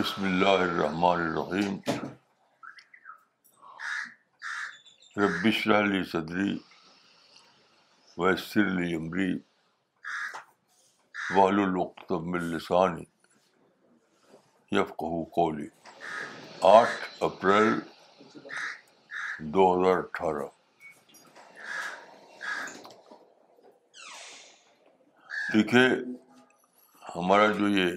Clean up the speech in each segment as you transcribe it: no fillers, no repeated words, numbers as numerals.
بسم اللہ الرحمن الرحیم رب اشرح لی صدری ویسر لی امری واحلل عقدۃ من لسانی یفقہوا قولی. 8 اپریل 2018. دیکھیے ہمارا جو یہ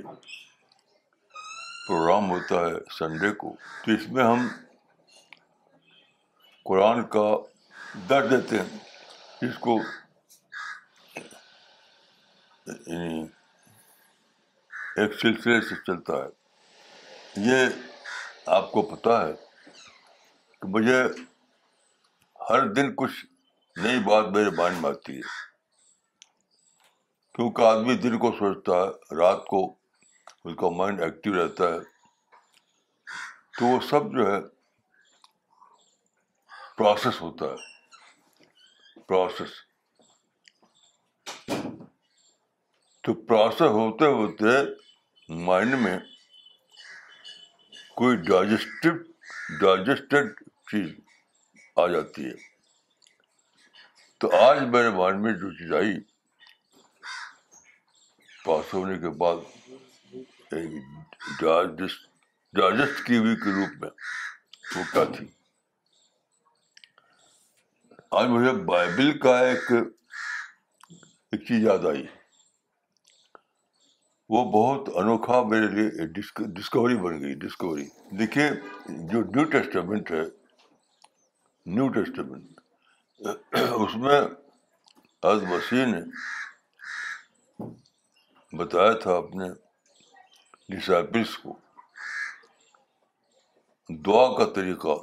پروگرام ہوتا ہے سنڈے کو، تو اس میں ہم قرآن کا درس دیتے ہیں، جس کو ایک سلسلے سے چلتا ہے. یہ آپ کو پتہ ہے کہ مجھے ہر دن کچھ نئی بات میرے مائنڈ میں آتی ہے، کیونکہ آدمی دن کو سوچتا ہے، رات کو اس کا مائنڈ ایکٹیو رہتا ہے، تو وہ سب جو ہے پروسیس ہوتا ہے. پروسیس ہوتے ہوتے مائنڈ میں کوئی ڈائجسٹڈ چیز آ جاتی ہے. تو آج میرے مائنڈ میں جو چیز آئی پاس ہونے کے بعد ڈائجسٹ کی ہوئی کے روپ میں، وہ کیا تھی؟ آج مجھے بائبل کا ایک چیز یاد آئی، وہ بہت انوکھا میرے لیے ڈسکوری بن گئی. دیکھیے جو نیو ٹیسٹمنٹ ہے اس میں حضرت مسیح نے بتایا تھا اپنے ڈسائپلس کو دعا کا طریقہ.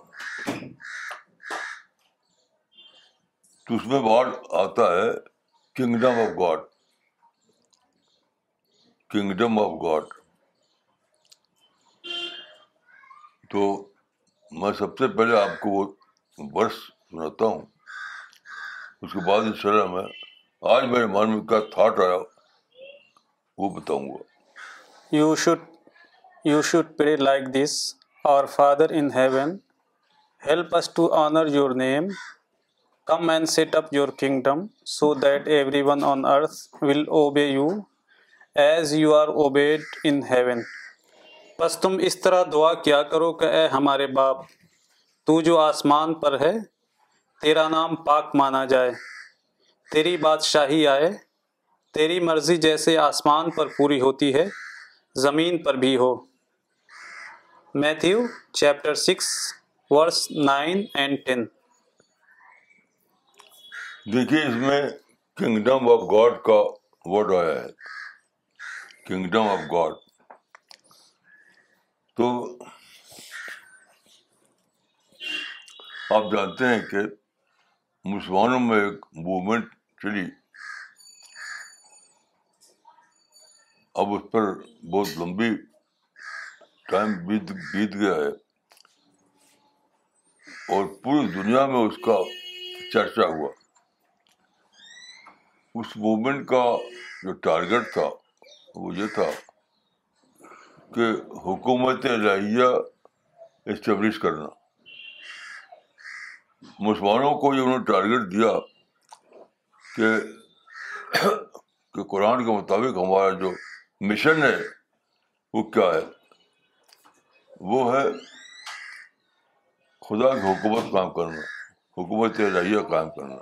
تو اس میں ورڈ آتا ہے کنگڈم آف گاڈ. تو میں سب سے پہلے آپ کو وہ ورس سناتا ہوں، اس کے بعد انشاءاللہ میں آج میرے من میں کیا تھاٹ آیا وہ بتاؤں گا. You should pray like this. Our Father in heaven, help us to honor your name. Come and set up your kingdom so that everyone on earth will obey you as you are obeyed in heaven. بس تم اس طرح دعا کیا کرو کہ اے ہمارے باپ، تو جو آسمان پر ہے، تیرا نام پاک مانا جائے، تیری بادشاہی آئے، تیری مرضی جیسے آسمان پر پوری ہوتی ہے زمین پر بھی ہو. Matthew chapter 6 verse 9 and 10. دیکھیے اس میں کنگڈم آف گاڈ کا ورڈ آیا ہے، کنگڈم آف گاڈ. تو آپ جانتے ہیں کہ مسلمانوں میں ایک موومنٹ چلی، اب اس پر بہت لمبی ٹائم بیت گیا ہے اور پوری دنیا میں اس کا چرچا ہوا. اس موومنٹ کا جو ٹارگٹ تھا وہ یہ تھا کہ حکومت الہیہ اسٹیبلش کرنا. مسلمانوں کو یہ انہوں نے ٹارگٹ دیا کہ قرآن کے مطابق ہمارا جو مشن ہے وہ کیا ہے؟ وہ ہے خدا کی حکومت قائم کرنا، حکومت الہیہ قائم کرنا.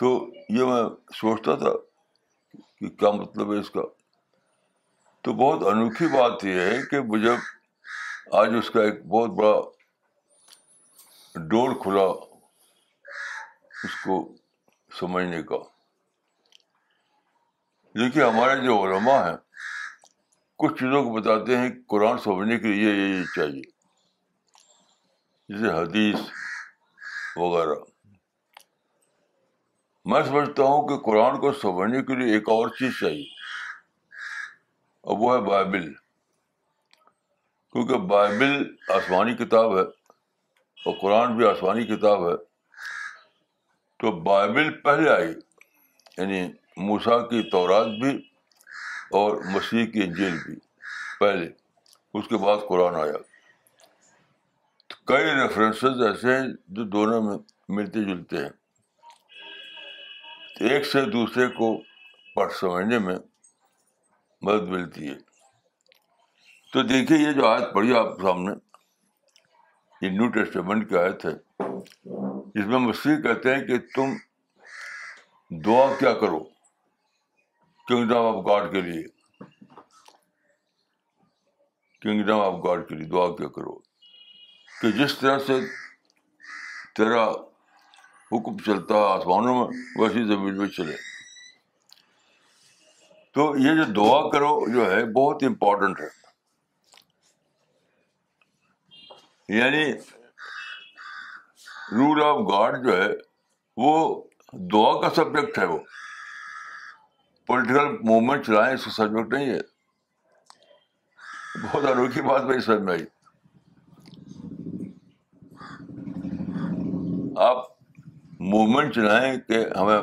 تو یہ میں سوچتا تھا کہ کیا مطلب ہے اس کا. تو بہت انوکھی بات یہ ہے کہ مجھے آج اس کا ایک بہت بڑا ڈور کھلا اس کو سمجھنے کا. دیکھیے ہمارے جو علماء ہیں کچھ چیزوں کو بتاتے ہیں قرآن سمجھنے کے لیے یہ چاہیے، جیسے حدیث وغیرہ. میں سمجھتا ہوں کہ قرآن کو سمجھنے کے لیے ایک اور چیز چاہیے، اور وہ ہے بائبل، کیونکہ بائبل آسمانی کتاب ہے اور قرآن بھی آسمانی کتاب ہے. تو بائبل پہلے آئی، یعنی موسیٰ کی تورات بھی اور مسیح کی انجیل بھی پہلے, اس کے بعد قرآن آیا. تو کئی ریفرنسز ایسے ہیں جو دونوں میں ملتے جلتے ہیں. تو ایک سے دوسرے کو پڑھ سمجھنے میں مدد ملتی ہے. تو دیکھیے یہ جو آیت پڑھی آپ سامنے, یہ نیو ٹیسٹمنٹ کی آیت ہے, اس میں مسیح کہتے ہیں کہ تم دعا کیا کرو کنگڈم آف گاڈ کے لیے, کنگڈم آف گاڈ کے لیے دعا کیا کرو, کہ جس طرح سے تیرا حکم چلتا ہے آسمانوں میں ویسی زمین میں چلے. تو یہ جو دعا کرو جو ہے بہت امپورٹنٹ ہے. یعنی رول آف گاڈ جو ہے وہ دعا کا سبجیکٹ ہے, وہ پولیٹیکل موومنٹ چلائیں اس کا سبجیکٹ نہیں ہے. بہت انوکھی بات میری سمجھ میں آئی. آپ موومنٹ چلائیں کہ ہمیں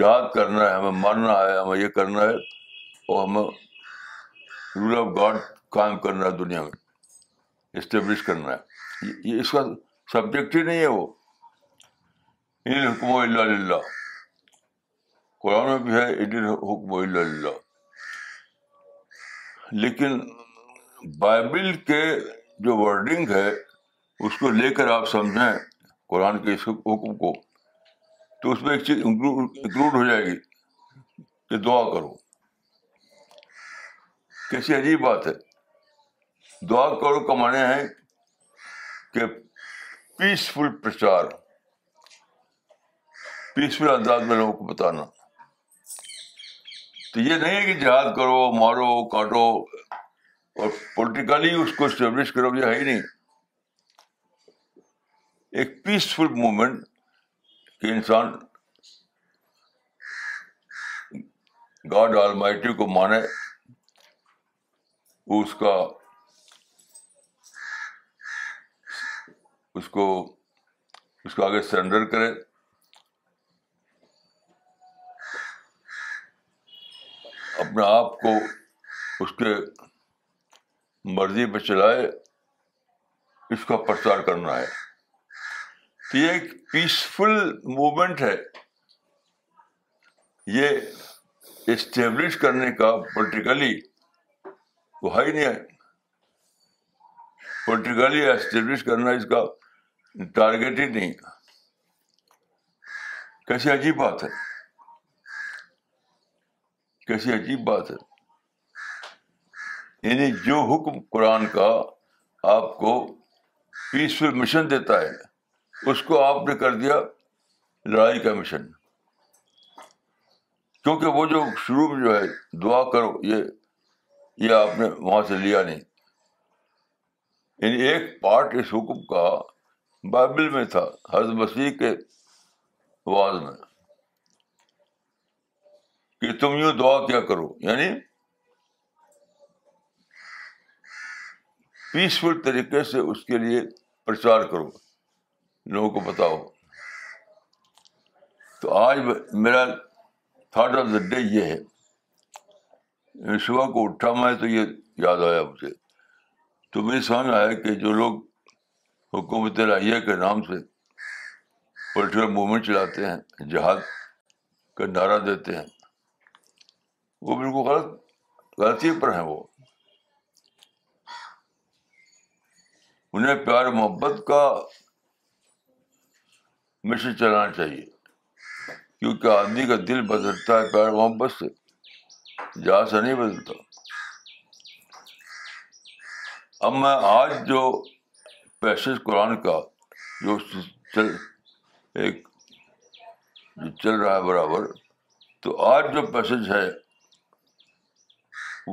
یاد کرنا ہے, ہمیں ماننا ہے, ہمیں یہ کرنا ہے, اور ہمیں رول آف گاڈ قائم کرنا ہے, دنیا میں اسٹیبلش کرنا ہے. یہ اس کا سبجیکٹ ہی نہیں ہے وہ. ان حکم الا للہ, قرآن میں بھی ہے ان حکم الا للہ, لیکن بائبل کے جو ورڈنگ ہے اس کو لے کر آپ سمجھیں قرآن کے اس حکم کو, تو اس میں ایک چیز انکلوڈ ہو جائے گی کہ دعا کرو. کیسی عجیب بات ہے. دعا کرو کمانے ہیں کہ پیسفل پرچار, پیسفل انداز میں لوگوں کو بتانا. تو یہ نہیں ہے کہ جہاد کرو, مارو, کاٹو اور پولیٹیکلی اس کو اسٹیبلش کرو, یہ ہے ہی نہیں. ایک پیسفل موومنٹ کہ انسان گاڈ آلمائٹی کو مانے, اس کو آگے سرنڈر کرے, اپنے آپ کو اس کے مرضی پہ چلائے, اس کا پرچار کرنا ہے. تو یہ ایک پیسفل موومنٹ ہے. یہ اسٹیبلش کرنے کا پولیٹیکلی وہ ہے ہی نہیں ہے. پولیٹیکلی اسٹیبلش کرنا اس کا ٹارگیٹ ہی نہیں. کیسی عجیب بات ہے, کیسی عجیب بات ہے. یعنی جو حکم قرآن کا آپ کو پیسفل مشن دیتا ہے, اس کو آپ نے کر دیا لڑائی کا مشن. کیونکہ وہ جو شروع میں جو ہے دعا کرو, یہ آپ نے وہاں سے لیا نہیں. یعنی ایک پارٹ اس حکم کا بائبل میں تھا, حضرت مسیح کے آواز میں, کہ تم یوں دعا کیا کرو, یعنی پیسفل طریقے سے اس کے لیے پرچار کرو, لوگوں کو بتاؤ. تو آج میرا تھاٹ آف دا ڈے یہ ہے. صبح کو اٹھا میں تو یہ یاد آیا مجھے, تو میرے سامنے آیا کہ جو لوگ حکومت الہیہ کے نام سے پولیٹیکل موومنٹ چلاتے ہیں, جہاد کا نعرہ دیتے ہیں, وہ بالکل غلطی پر ہیں. وہ انہیں پیار محبت کا مشن چلانا چاہیے, کیونکہ آدمی کا دل بدلتا ہے پیار محبت سے, جہاں سے نہیں بدلتا. اب میں آج جو پیسز قرآن کا جو چل رہا ہے برابر, تو آج جو پیسز ہے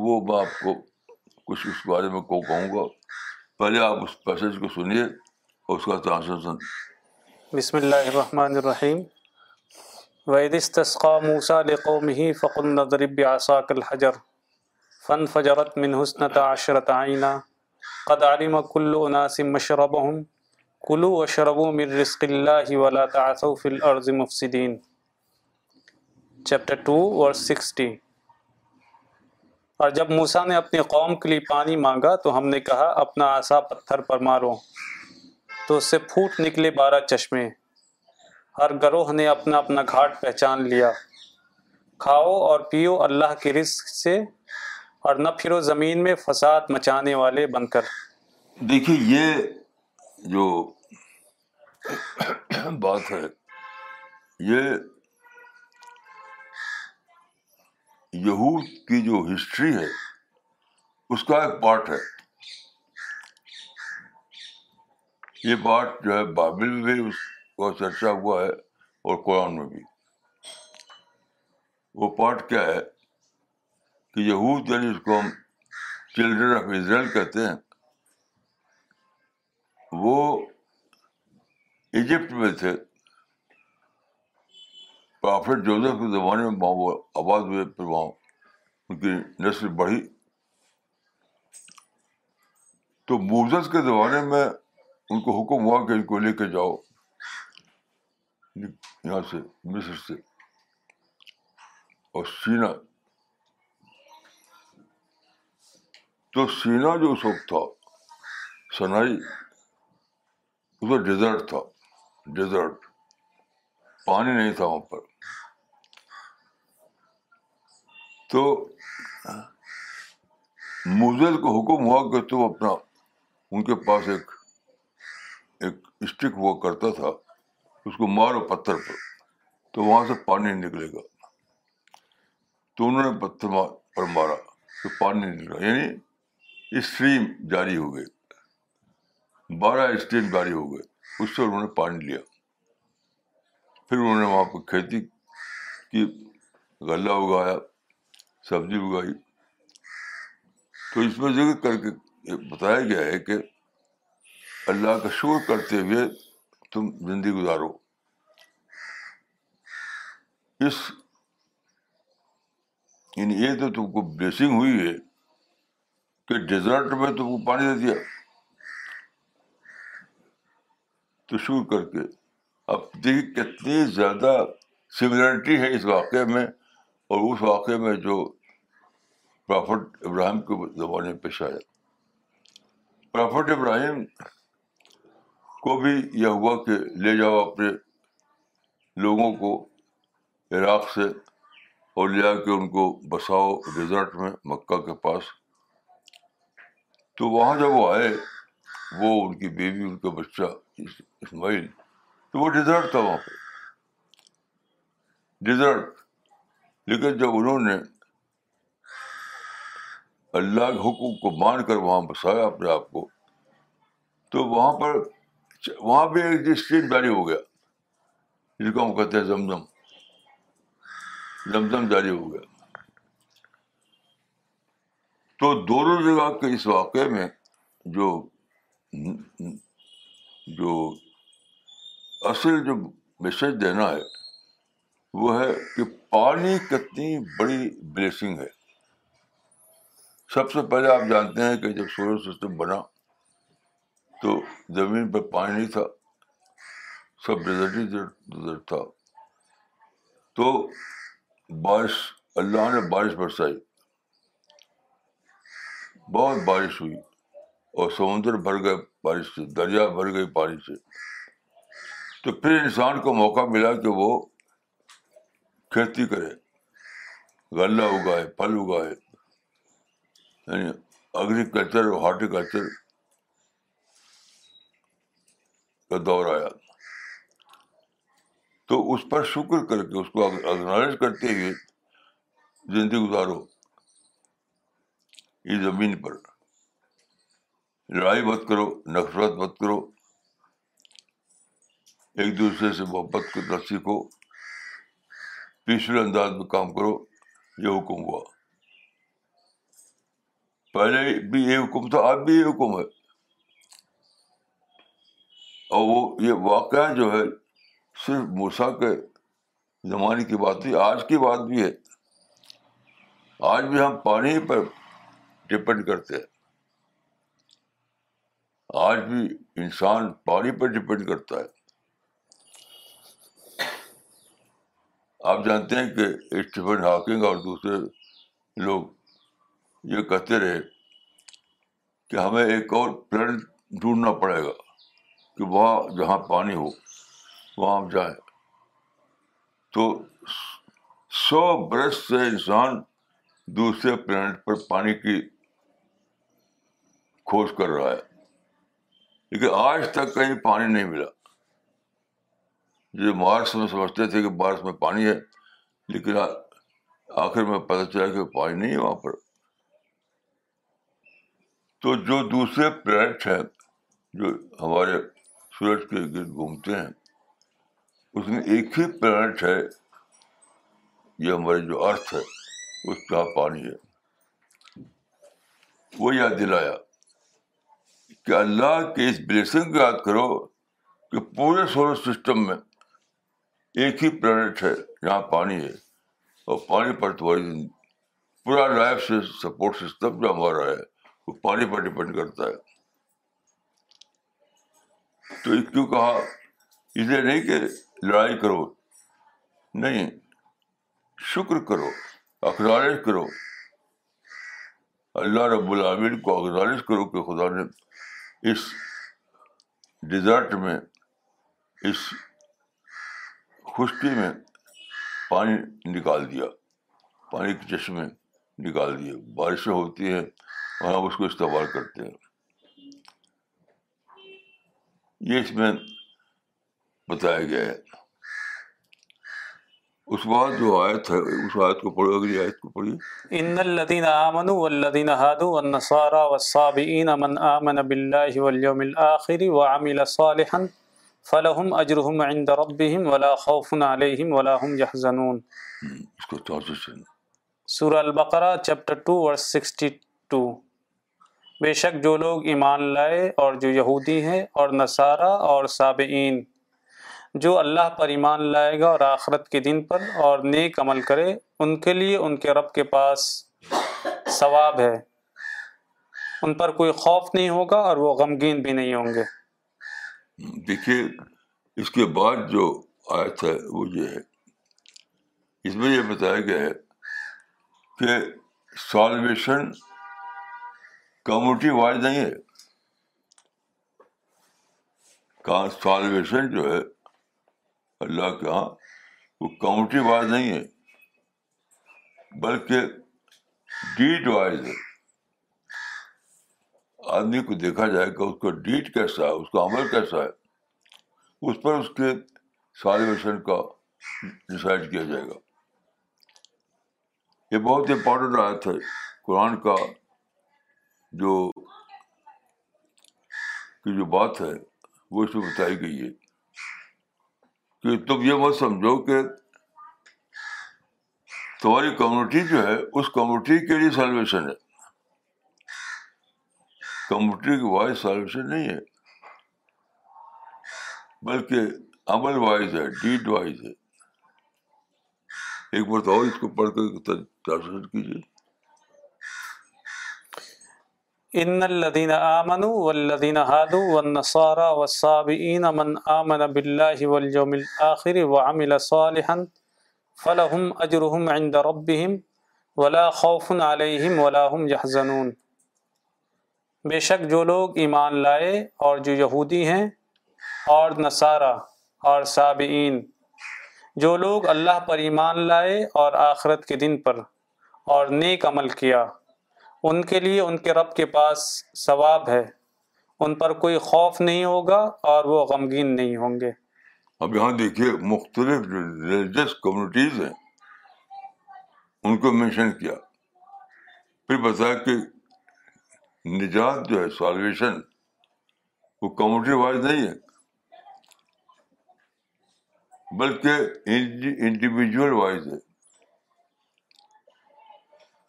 وہ میں آپ کو کچھ اس بارے میں کو کہوں گا. پہلے آپ اس پیسز کو سنیے اور اس کا ٹرانسلیشن. بسم اللہ الرحمن الرحیم. وَإِذِ اسْتَسْقَىٰ مُوسَىٰ لِقَوْمِهِ فَقُلْنَا اضْرِب بِّعَصَاكَ الْحَجَرَ فَانْفَجَرَتْ مِنْهُ اثْنَتَا عَشْرَةَ عَيْنًا قَدْ عَلِمَ كُلُّ أُنَاسٍ مَّشْرَبَهُمْ كُلُوا وَاشْرَبُوا مِن رِّزْقِ اللَّهِ وَلَا تَعْثَوْا فِي الْأَرْضِ مُفْسِدِينَ. Chapter 2 verse 60. اور جب موسیٰ نے اپنی قوم کے لیے پانی مانگا تو ہم نے کہا اپنا عصا پتھر پر مارو تو اس سے پھوٹ نکلے 12 چشمے، ہر گروہ نے اپنا اپنا گھاٹ پہچان لیا، کھاؤ اور پیو اللہ کے رزق سے اور نہ پھرو زمین میں فساد مچانے والے بن کر۔ دیکھیے یہ جو بات ہے، یہ یہود کی جو ہسٹری ہے اس کا ایک پارٹ ہے۔ یہ پارٹ جو ہے بائبل میں بھی اس کا چرچا ہوا ہے اور قرآن میں بھی۔ وہ پارٹ کیا ہے کہ یہود یعنی اس کو ہم چلڈرن آف اسرائیل کہتے ہیں، وہ ایجپٹ میں تھے، پرافٹ جوزف کے زمانے میں وہ آباد ہوئے، پھر وہاں ان کی نسل بڑھی۔ تو موسیٰ کے زمانے میں ان کو حکم ہوا کہ ان کو لے کے جاؤ یہاں سے، مصر سے اور سینا۔ تو سینا جو اس وقت تھا، سنائی، اس میں ڈیزرٹ تھا، ڈیزرٹ، پانی نہیں تھا وہاں پر۔ تو موسیٰ کو حکم ہوا کہ تم اپنا، ان کے پاس ایک اسٹک وہ کرتا تھا، اس کو مارو پتھر پر تو وہاں سے پانی نکلے گا۔ تو انہوں نے پتھر پر مارا تو پانی نکلا، یعنی اسٹریم جاری ہو گئی، 12 اسٹریم جاری ہو گئے، اس سے انہوں نے پانی لیا۔ پھر انہوں نے وہاں پہ کھیتی کی، غلہ اگایا، سبزی اگائی۔ تو اس میں ذکر کر کے بتایا گیا ہے کہ اللہ کا شکر کرتے ہوئے تم زندگی گزارو۔ اس یعنی یہ تو تم کو بلیسنگ ہوئی ہے کہ ڈیزرٹ میں تم کو پانی دے دیا، تو شروع کر کے اب دیکھیے کتنی زیادہ سملیرٹی ہے اس واقعے میں اور اس واقعے میں جو پرافٹ ابراہیم کے زمانے میں پیش آیا۔ پرافٹ ابراہیم کو بھی یہ ہوا کہ لے جاؤ اپنے لوگوں کو عراق سے اور لے جا کے ان کو بساؤ ڈیزرٹ میں، مکہ کے پاس۔ تو وہاں جب وہ آئے، وہ ان کی بیوی، ان کا بچہ اسماعیل، تو وہ ڈیزرٹ تھا وہاں پہ، ڈیزرٹ۔ لیکن جب انہوں نے اللہ کے حکم کو مان کر وہاں بسایا اپنے آپ کو، تو وہاں بھی ایک اسٹریم جاری ہو گیا، جس کو ہم کہتے ہیں زمزم، زمزم جاری ہو گیا۔ تو دونوں جگہ کے اس واقعے میں جو اصل جو میسج دینا ہے وہ ہے کہ پانی کتنی بڑی بلیسنگ ہے۔ سب سے پہلے آپ جانتے ہیں کہ جب سولر سسٹم بنا تو زمین پر پانی نہیں تھا، سب ڈیزرٹ تھا۔ تو بارش، اللہ نے بارش برسائی، بہت بارش ہوئی اور سمندر بھر گئے بارش سے، دریا بھر گئی پانی سے۔ تو پھر انسان کو موقع ملا کہ وہ کھیتی کرے، غلہ اگائے، پھل اگائے، یعنی ایگریکلچر اور ہارٹیکلچر کا دور آیا۔ تو اس پر شکر کر کے، اس کو اگنالج کرتے ہوئے زندگی گزارو اس زمین پر، لڑائی مت کرو، نفرت مت کرو، ایک دوسرے سے محبت کرنا سیکھو، پیسفل انداز میں کام کرو۔ یہ حکم ہوا، پہلے بھی یہ حکم تھا، اب بھی یہ حکم ہے۔ اور وہ یہ واقعہ جو ہے صرف موسیٰ کے زمانے کی بات نہیں، آج کی بات بھی ہے۔ آج بھی ہم پانی پر ڈپینڈ کرتے ہیں، آج بھی انسان پانی پر ڈپینڈ کرتا ہے۔ آپ جانتے ہیں کہ اسٹیفن ہاکنگ اور دوسرے لوگ یہ کہتے رہے کہ ہمیں ایک اور پلانٹ ڈھونڈنا پڑے گا کہ وہاں جہاں پانی ہو وہاں ہم جائیں. تو 100 برس سے انسان دوسرے پلانٹ پر پانی کی کھوج کر رہا ہے لیکن آج تک کہیں پانی نہیں ملا. جو مارس میں سمجھتے تھے کہ مارس میں پانی ہے لیکن آخر میں پتہ چلا کہ پانی نہیں ہے وہاں پر. تو جو دوسرے پلانٹ ہیں جو ہمارے سورج کے گرد گھومتے ہیں اس میں ایک ہی پلانٹ ہے یہ ہماری جو ارتھ ہے اس کا پانی ہے. وہ یاد دلایا کہ اللہ کے اس بلیسنگ کو یاد کرو کہ پورے سولر سسٹم میں ایک ہی پلانٹ ہے جہاں پانی ہے اور پانی پر تمہاری زندگی پورا لائف سے سپورٹ سسٹم جو ہمارا ہے وہ پانی پر ڈپینڈ کرتا ہے. تو کیوں کہا؟ اس لیے نہیں کہ لڑائی کرو، نہیں، شکر کرو، اخراج کرو، اللہ رب العالمین کو اخراج کرو کہ خدا نے اس ڈیزرٹ میں، اس خشکی میں پانی نکال دیا، پانی کے چشمے نکال دیے. بارشیں ہوتی ہیں اور ہم اس کو استعمال کرتے ہیں. یہ اس میں بتایا گیا ہے. اس بعد جو آیت ہے اس آیت کو پڑھو، اگلی آیت کو پڑھیے. ان الذين امنوا والذين هادوا والنصارى والصابئين من امن بالله واليوم الاخر وعمل صالحا فلهم اجرهم عند ربهم ولا خوف عليهم ولا هم يحزنون. اس کو ترجمہ سورہ البقرہ چیپٹر 2 ورس 62. بے شک جو لوگ ایمان لائے اور جو یہودی ہیں اور نصارا اور صابئین، جو اللہ پر ایمان لائے گا اور آخرت کے دن پر اور نیک عمل کرے، ان کے لیے ان کے رب کے پاس ثواب ہے، ان پر کوئی خوف نہیں ہوگا اور وہ غمگین بھی نہیں ہوں گے. دیکھیے اس کے بعد جو آیت ہے وہ یہ ہے، اس میں یہ بتایا گیا ہے کہ سالویشن کمیونٹی وائز نہیں ہے. سالویشن جو ہے اللہ کے ہاں وہ کمیونٹی وائز نہیں ہے بلکہ ڈیڈ وائز ہے. آدمی کو دیکھا جائے کہ اس کا ڈیڈ کیسا ہے، اس کا عمل کیسا ہے، اس پر اس کے سالویشن کا ڈسائڈ کیا جائے گا. یہ بہت امپورٹنٹ آیت ہے قرآن کا. جو بات ہے وہ اس میں بتائی گئی ہے کہ تم یہ مت سمجھو کہ تمہاری کمیونٹی جو ہے اس کمیونٹی کے لیے سالویشن ہے. کمیونٹی کے وائز سالویشن نہیں ہے بلکہ عمل وائز ہے، ڈیڈ وائز ہے. ایک بار اور اس کو پڑھ کر ترجمہ کیجیے. ان الذين امنوا والذين هادوا والنصارى والصابئين من امن بالله واليوم الاخر وعمل صالحا فلهم اجرهم عند ربهم ولا خوف عليهم ولا هم يحزنون. بے شک جو لوگ ایمان لائے اور جو یہودی ہیں اور نصارا اور صابئین، جو لوگ اللہ پر ایمان لائے اور آخرت کے دن پر اور نیک عمل کیا، ان کے لیے ان کے رب کے پاس ثواب ہے، ان پر کوئی خوف نہیں ہوگا اور وہ غمگین نہیں ہوں گے. اب یہاں دیکھیے مختلف ریلیجس کمیونٹیز ہیں ان کو مینشن کیا، پھر بتایا کہ نجات جو ہے سالویشن وہ کمیونٹی وائز نہیں ہے بلکہ انڈیویجول وائز ہے.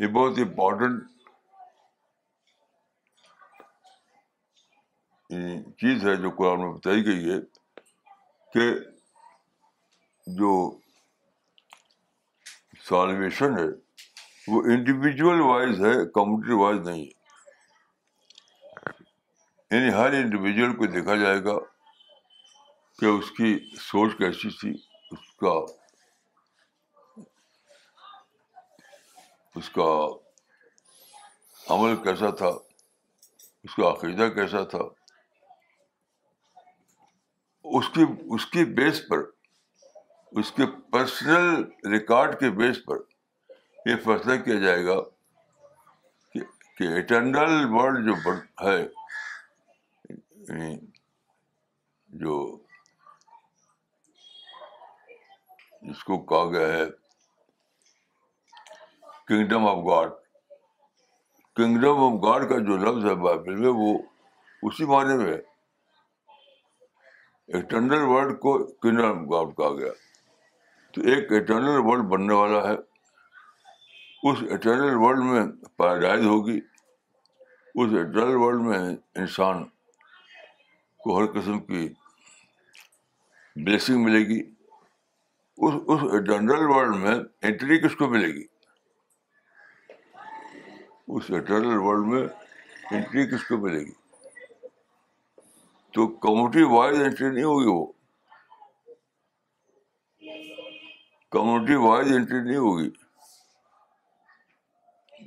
یہ بہت امپورٹنٹ چیز ہے جو قرآن میں بتائی گئی ہے کہ جو سالویشن ہے وہ انڈیویجول وائز ہے، کمیونٹی وائز نہیں ہے. یعنی ہر انڈیویجول کو دیکھا جائے گا کہ اس کی سوچ کیسی تھی، اس کا عمل کیسا تھا, اس کا عقیدہ کیسا تھا, اس کی بیس پر, اس کے پرسنل ریکارڈ کے بیس پر یہ فیصلہ کیا جائے گا کہ اٹرنل ورلڈ جو ہے, جو جس کو کہا گیا ہے kingdom of God, kingdom of God کا جو لفظ ہے بائبل میں وہ اسی معنی میں ہے. اٹرنل ورلڈ کو کنگڈم آف گاڈ کہا گیا, تو ایک اٹرنل ورلڈ بننے والا ہے, اس اٹرنل ورلڈ میں پیراڈائز ہوگی, اس اٹرنل ورلڈ میں انسان کو ہر قسم کی بلیسنگ ملے گی. اس اٹرنل ورلڈ میں انٹری کس کو ملے گی, اس اٹرنل ورلڈ میں انٹری کس کو ملے گی, تو کمیونٹی وائز انٹری نہیں ہوگی, وہ کمیونٹی وائز انٹری نہیں ہوگی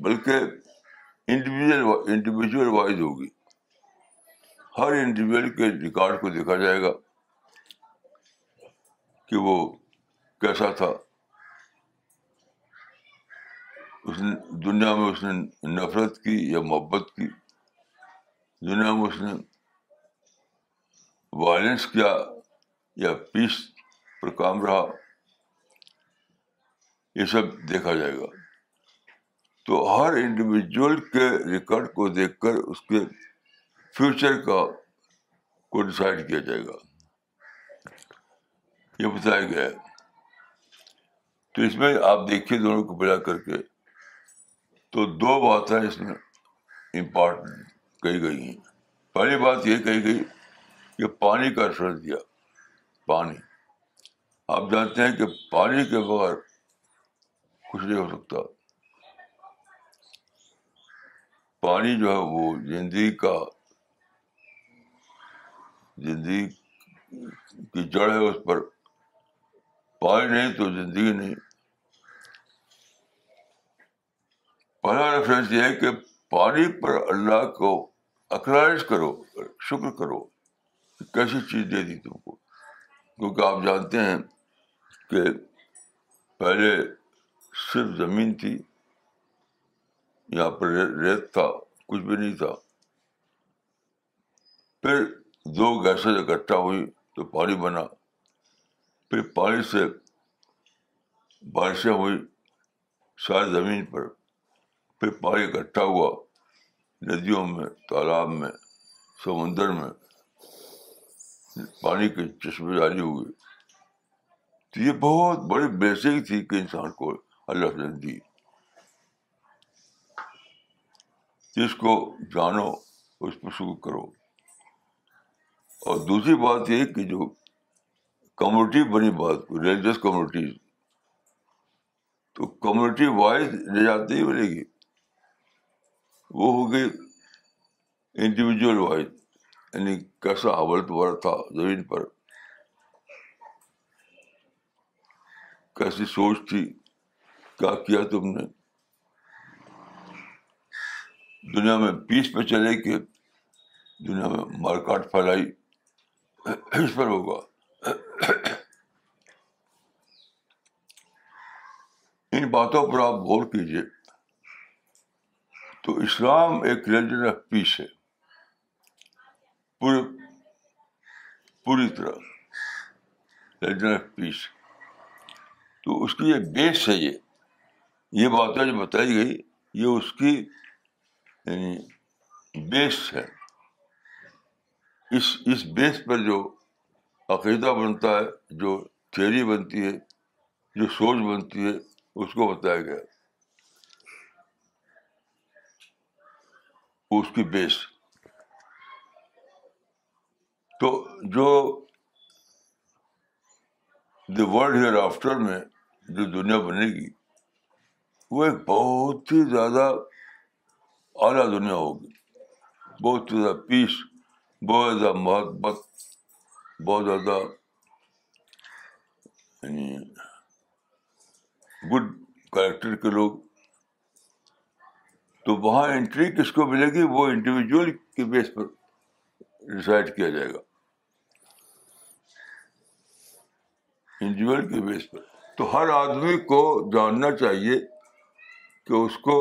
بلکہ انڈیویجول وائز ہوگی. ہر انڈیویجول کے ریکارڈ کو دیکھا جائے گا کہ وہ کیسا تھا, اس نے دنیا میں اس نے نفرت کی یا محبت کی, دنیا میں اس نے وائلنس کیا یا پیس پر کام رہا, یہ سب دیکھا جائے گا. تو ہر انڈیویجول کے ریکارڈ کو دیکھ کر اس کے فیوچر کا کو ڈیسائڈ کیا جائے گا, یہ بتایا گیا ہے. تو اس میں آپ دیکھیے دونوں کو ملا کر کے, تو دو باتیں اس میں امپارٹنٹ کہی گئی ہیں. پہلی بات یہ کہی گئی کہ پانی کا اثر دیا, پانی آپ جانتے ہیں کہ پانی کے بغیر کچھ نہیں ہو سکتا, پانی جو ہے وہ زندگی کی جڑ ہے, اس پر پانی نہیں تو زندگی نہیں. پہلا ریفرنس یہ ہے کہ پانی پر اللہ کو اکنالج کرو, شکر کرو, کیسی چیز دے دی تم کو, کیونکہ آپ جانتے ہیں کہ پہلے صرف زمین تھی, یہاں پر ریت تھا, کچھ بھی نہیں تھا. پھر دو گیسیں اکٹھا ہوئی تو پانی بنا, پھر پانی سے بارشیں ہوئی ساری زمین پر, پھر پانی اکٹھا ہوا ندیوں میں, تالاب میں, سمندر میں, پانی کے چشمے جاری ہوئے. تو یہ بہت بڑی بلیسنگ تھی کہ انسان کو اللہ نے دی, جس کو جانو اس پر شکر کرو. اور دوسری بات یہ کہ جو کمیونٹی بنی بات کو, ریلیجس کمیونٹیز, تو کمیونٹی وائز نجات نہیں ملے گی, وہ ہوگی انڈیویجول وائز, یعنی کیسا حمل تمہارا تھا زمین پر, کیسی سوچ تھی, کیا کیا تم نے, دنیا میں پیس پہ چلے کہ دنیا میں مارکاٹ پھیلائی, اس پر ہوگا. ان باتوں پر آپ غور کیجیے. تو اسلام ایک ریلیجن آف پیس ہے پوری طرح, ریلیجن آف پیس. تو اس کی یہ بیس ہے, یہ باتیں جو بتائی گئی یہ اس کی یعنی بیس ہے. اس بیس پر جو عقیدہ بنتا ہے, جو تھیوری بنتی ہے, جو سوچ بنتی ہے, اس کو بتایا گیا اس کی بیس. تو جو دی ورلڈ ہیئر آفٹر میں جو دنیا بنے گی وہ ایک بہت ہی زیادہ اعلیٰ دنیا ہوگی, بہت زیادہ پیس, بہت زیادہ محبت, بہت زیادہ یعنی گڈ کریکٹر کے لوگ, تو وہاں انٹری کس کو ملے گی وہ انڈیویجول کے بیس پر ڈسائڈ کیا جائے گا, انڈیویجول کے بیس پر. تو ہر آدمی کو جاننا چاہیے کہ اس کو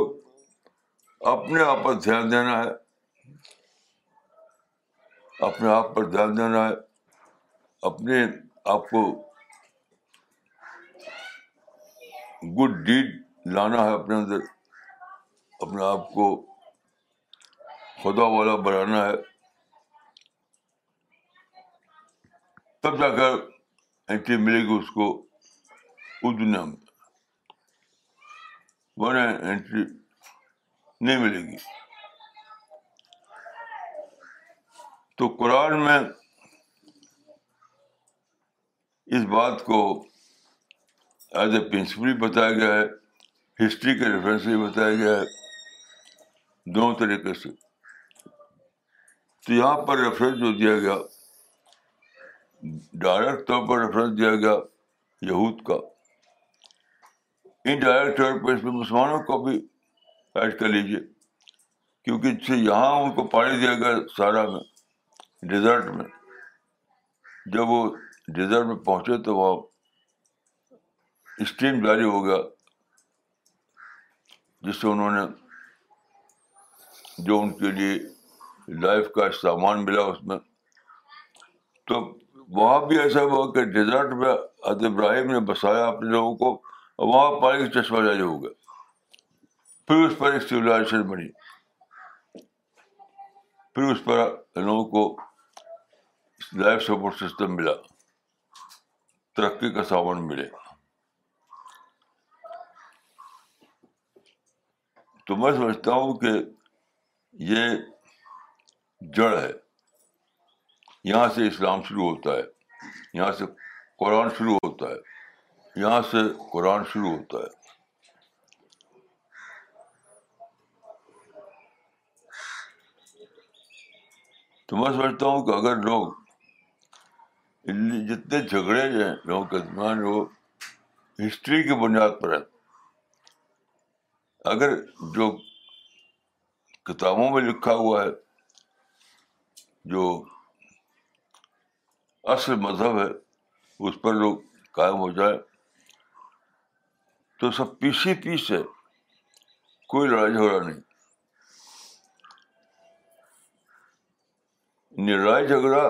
اپنے آپ پر دھیان دینا ہے, اپنے آپ پر دھیان دینا ہے, اپنے آپ کو گڈ ڈیڈ لانا ہے اپنے اندر, اپنے آپ کو خدا والا بنانا ہے, تب جا کر انٹری ملے گی اس کو اس دنیا میں, ورنہ انٹری نہیں ملے گی. تو قرآن میں اس بات کو ایز اے پرنسپل بتایا گیا ہے, ہسٹری کے ریفرنس بھی بتایا گیا ہے, دونوں طریقے سے. تو یہاں پر ریفرنس جو دیا گیا, ڈائریکٹ طور پر ریفرنس دیا گیا یہود کا, انڈائریکٹ طور پر اس میں مسلمانوں کو بھی ایڈ کر لیجیے, کیونکہ یہاں ان کو پانی دیا گیا سارا میں, ڈیزرٹ میں. جب وہ ڈیزرٹ میں پہنچے تو وہاں اسٹریم جاری ہو گیا, جس سے انہوں نے جو ان کے لیے لائف کا سامان ملا اس میں. تو وہاں بھی ایسا ہوا کہ ڈیزرٹ میں حضرت ابراہیم نے بسایا اپنے لوگوں کو, اور وہاں پانی کا چشمہ جاری ہو گیا, پھر اس پر ایک سویلائزیشن بنی, پھر اس پر ان لوگوں کو لائف سپورٹ سسٹم ملا, ترقی کا سامان ملے. تو میں سمجھتا ہوں کہ یہ جڑ ہے, یہاں سے اسلام شروع ہوتا ہے, یہاں سے قرآن شروع ہوتا ہے, یہاں سے قرآن شروع ہوتا ہے. تو میں سمجھتا ہوں کہ اگر لوگ جتنے جھگڑے ہیں لوگوں کے درمیان, وہ ہسٹری کی بنیاد پر ہے. اگر جو کتابوں میں لکھا ہوا ہے, جو اصل مذہب ہے, اس پر لوگ قائم ہو جائیں تو سب پیس ہی پیس ہے, کوئی لڑائی جھگڑا نہیں. لڑائی جھگڑا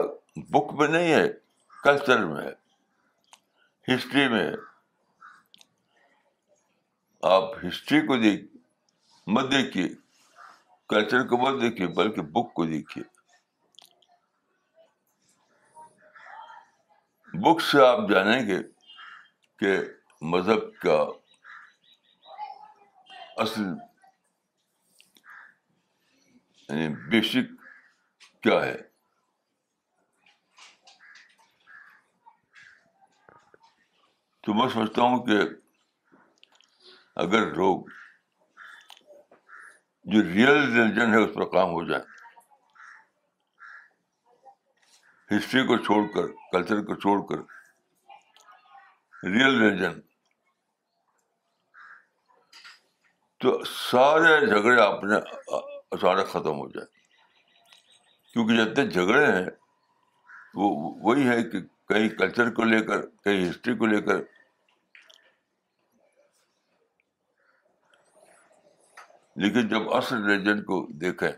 بک میں نہیں ہے, کلچر میں ہے, ہسٹری میں ہے. آپ ہسٹری کو مت دیکھیے, کلچر کو مت دیکھیے, بلکہ بک کو دیکھیے. بک سے آپ جانیں گے کہ مذہب کا اصل یعنی بیسک کیا ہے. تو میں سمجھتا ہوں کہ اگر لوگ جو ریئل ریلیجن ہے اس پر کام ہو جائیں, ہسٹری کو چھوڑ کر, کلچر کو چھوڑ کر, ریئل ریلیجن, تو سارے جھگڑے اپنے سارے ختم ہو جائیں. کیونکہ جتنے جھگڑے ہیں وہ وہی ہے کہ کہیں کلچر کو لے کر, کہیں ہسٹری کو لے کر. لیکن جب اصل ریلیجن کو دیکھیں,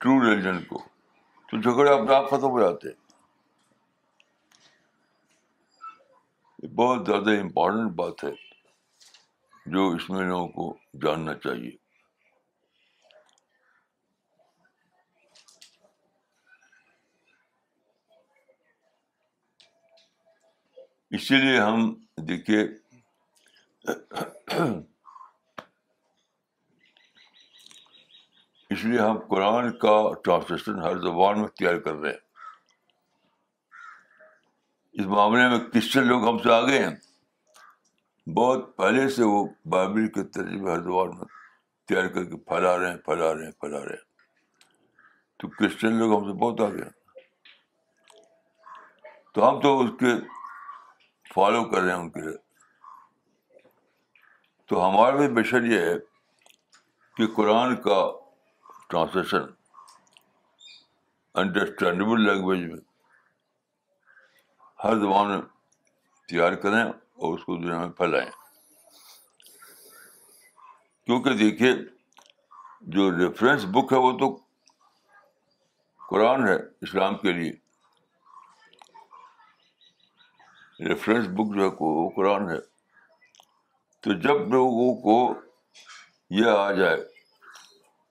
ٹرو ریلیجن کو, تو جھگڑے اپنے آپ ختم ہو جاتے ہیں. بہت زیادہ امپورٹنٹ بات ہے جو اس میں لوگوں کو جاننا چاہیے. اسی لیے ہم دیکھیے اس لیے ہم قرآن کا ٹرانسلیشن ہر زبان میں تیار کر رہے ہیں. اس معاملے میں کرسچن لوگ ہم سے آگے ہیں, بہت پہلے سے وہ بائبل کے ترجمے ہر زبان میں تیار کر کے پھیلا رہے ہیں. تو کرسچن لوگ ہم سے بہت آگے ہیں, تو ہم تو اس کے فالو کر رہے ہیں ان کے. تو ہمارا بھی مشن یہ ہے کہ قرآن کا ٹرانسلیشن انڈرسٹینڈیبل لینگویج میں ہر زبان میں تیار کریں اور اس کو دنیا میں پھیلائیں. کیونکہ دیکھیے جو ریفرنس بک ہے وہ تو قرآن ہے اسلام کے لیے. ریفرنس بک جو ہے وہ قرآن ہے. تو جب لوگوں کو یہ آ جائے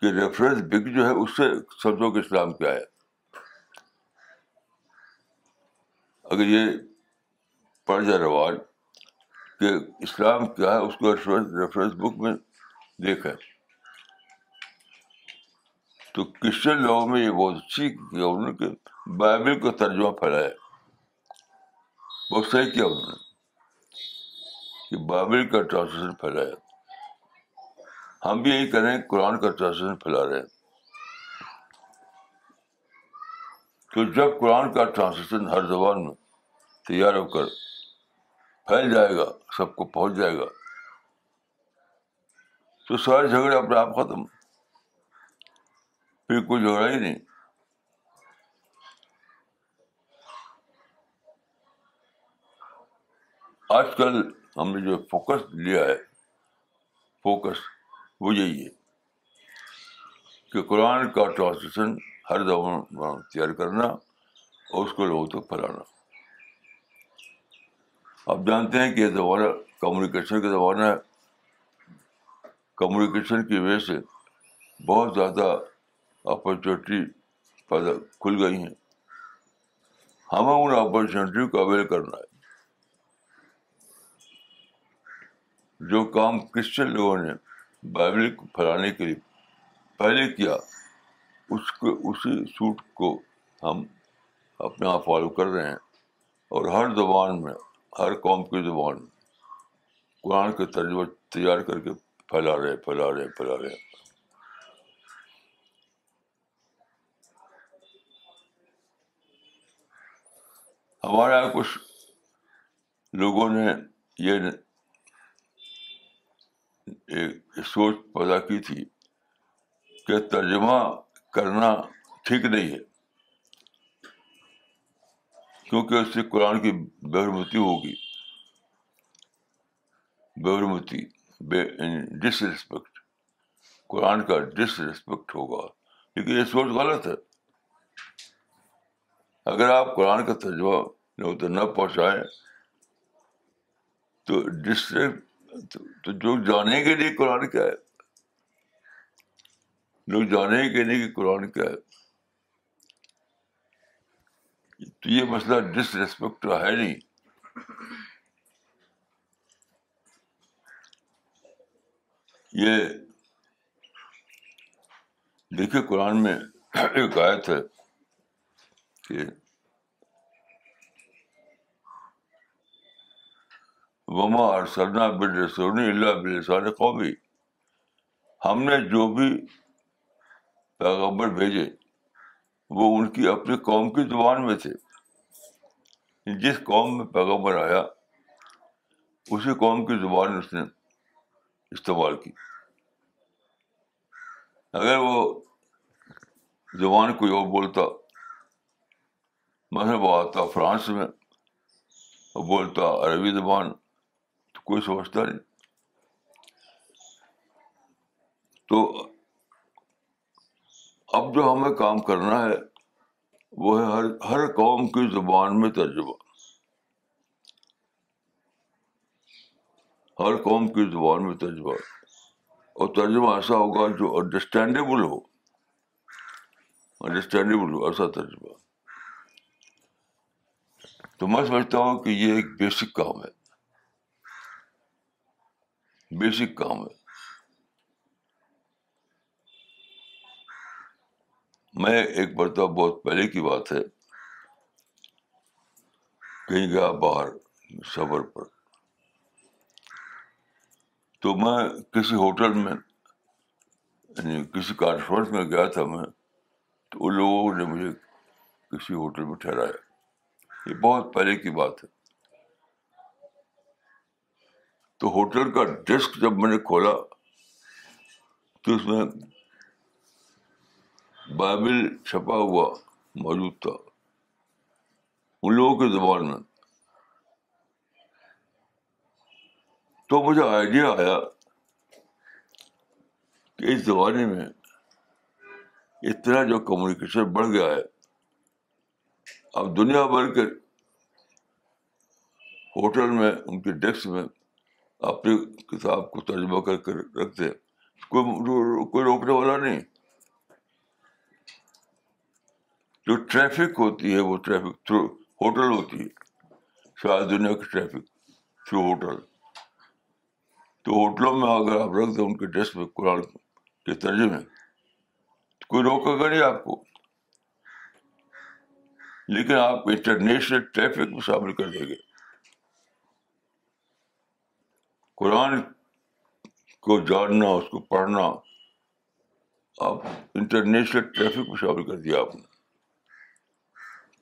کہ ریفرنس بک جو ہے اس سے سمجھو کہ اسلام کیا ہے, اگر یہ پڑھ جائے رواج کہ اسلام کیا ہے اس کو ریفرنس بک میں دیکھیں, تو کرسچن لوگوں میں یہ بہت اچھی کیا انہوں نے کہ بائبل کا ترجمہ پھیلایا, بہت صحیح کیا انہوں نے کہ بائبل کا ٹرانسلیشن پھیلایا. ہم بھی یہی کریں, قرآن کا ٹرانسلیشن پھیلا رہے ہیں. تو جب قرآن کا ٹرانسلیشن ہر زبان میں تیار ہو کر پھیل جائے گا, سب کو پہنچ جائے گا, تو سارے جھگڑے اپنے آپ ختم, پھر کوئی جھگڑا ہی نہیں. آج کل ہم نے جو فوکس لیا ہے, فوکس وہ یہی ہے کہ قرآن کا ٹرانسلیشن ہر زبان تیار کرنا اور اس کو لوگوں تک پھیلانا. آپ جانتے ہیں کہ یہ زمانہ کمیونیکیشن کا زمانہ ہے. کمیونیکیشن کی وجہ سے بہت زیادہ اپرچونیٹی پیدا کھل گئی ہیں. ہمیں ان اپرچونیٹی کو اویل کرنا ہے. جو کام کرسچن لوگوں نے بائبل کو پھیلانے کے لیے پہلے کیا, اس کو اسی سوٹ کو ہم اپنے آپ فالو کر رہے ہیں, اور ہر زبان میں, ہر قوم کی زبان میں قرآن کے ترجمہ تیار کر کے پھیلا رہے. ہمارے یہاں کچھ لوگوں نے یہ ایک سوچ پیدا کی تھی کہ ترجمہ کرنا ٹھیک نہیں ہے کیونکہ اس سے قرآن کی بےحرمتی ہوگی, بےحرمتی ڈس ریسپیکٹ, قرآن کا ڈس ریسپیکٹ ہوگا. لیکن یہ سوچ غلط ہے. اگر آپ قرآن کا ترجمہ لوگوں تک نہ پہنچائیں تو تو لوگ جانیں گے نہیں قرآن کیا ہے, لوگ جانیں گے نہیں کہ قرآن کیا ہے. تو یہ مسئلہ ڈس ریسپیکٹ تو ہے نہیں. یہ دیکھیے قرآن میں ایک آیت ہے کہ وما ارسلنا بالرسول الا بلسان قومی, ہم نے جو بھی پیغمبر بھیجے وہ ان کی اپنی قوم کی زبان میں تھے. جس قوم میں پیغمبر آیا اسی قوم کی زبان اس نے استعمال کی. اگر وہ زبان کوئی اور بولتا, مثلا وہ آتا فرانس میں اور بولتا عربی زبان, تو کوئی سمجھتا نہیں. تو اب جو ہمیں کام کرنا ہے وہ ہے ہر قوم کی زبان میں ترجمہ, ہر قوم کی زبان میں ترجمہ, اور ترجمہ ایسا ہوگا جو انڈرسٹینڈیبل ہو, انڈرسٹینڈیبل ہو ایسا ترجمہ. تو میں سمجھتا ہوں کہ یہ ایک بیسک کام ہے, بیسک کام ہے. میں ایک مرتبہ, بہت پہلے کی بات ہے, کہیں گیا باہر سفر پر, تو میں کسی ہوٹل میں, یعنی کسی کانفرنس میں گیا تھا میں, تو ان لوگوں نے مجھے کسی ہوٹل میں ٹھہرایا. یہ بہت پہلے کی بات ہے. تو ہوٹل کا ڈیسک جب میں نے کھولا تو اس میں بائبل چھپا ہوا موجود تھا ان لوگوں کی زبان میں. تو مجھے آئیڈیا آیا کہ اس زمانے میں اتنا جو کمیونیکیشن بڑھ گیا ہے, اب دنیا بھر کے ہوٹل میں ان کے ڈیسک میں اپنی کتاب کو ترجمہ کر کے رکھتے ہیں, کوئی روکنے والا نہیں. جو ٹریفک ہوتی ہے وہ ٹریفک تھرو ہوٹل ہوتی ہے, شاید دنیا کی ٹریفک تھرو ہوٹل. تو ہوٹلوں میں اگر آپ رکھ دیں ان کے ڈیسک میں قرآن کے ترجمے, کوئی روکے گا نہیں آپ کو, لیکن آپ انٹرنیشنل ٹریفک میں شامل کر دیں گے. قرآن کو جاننا, اس کو پڑھنا, آپ انٹرنیشنل ٹریفک میں شامل کر دیا آپ نے.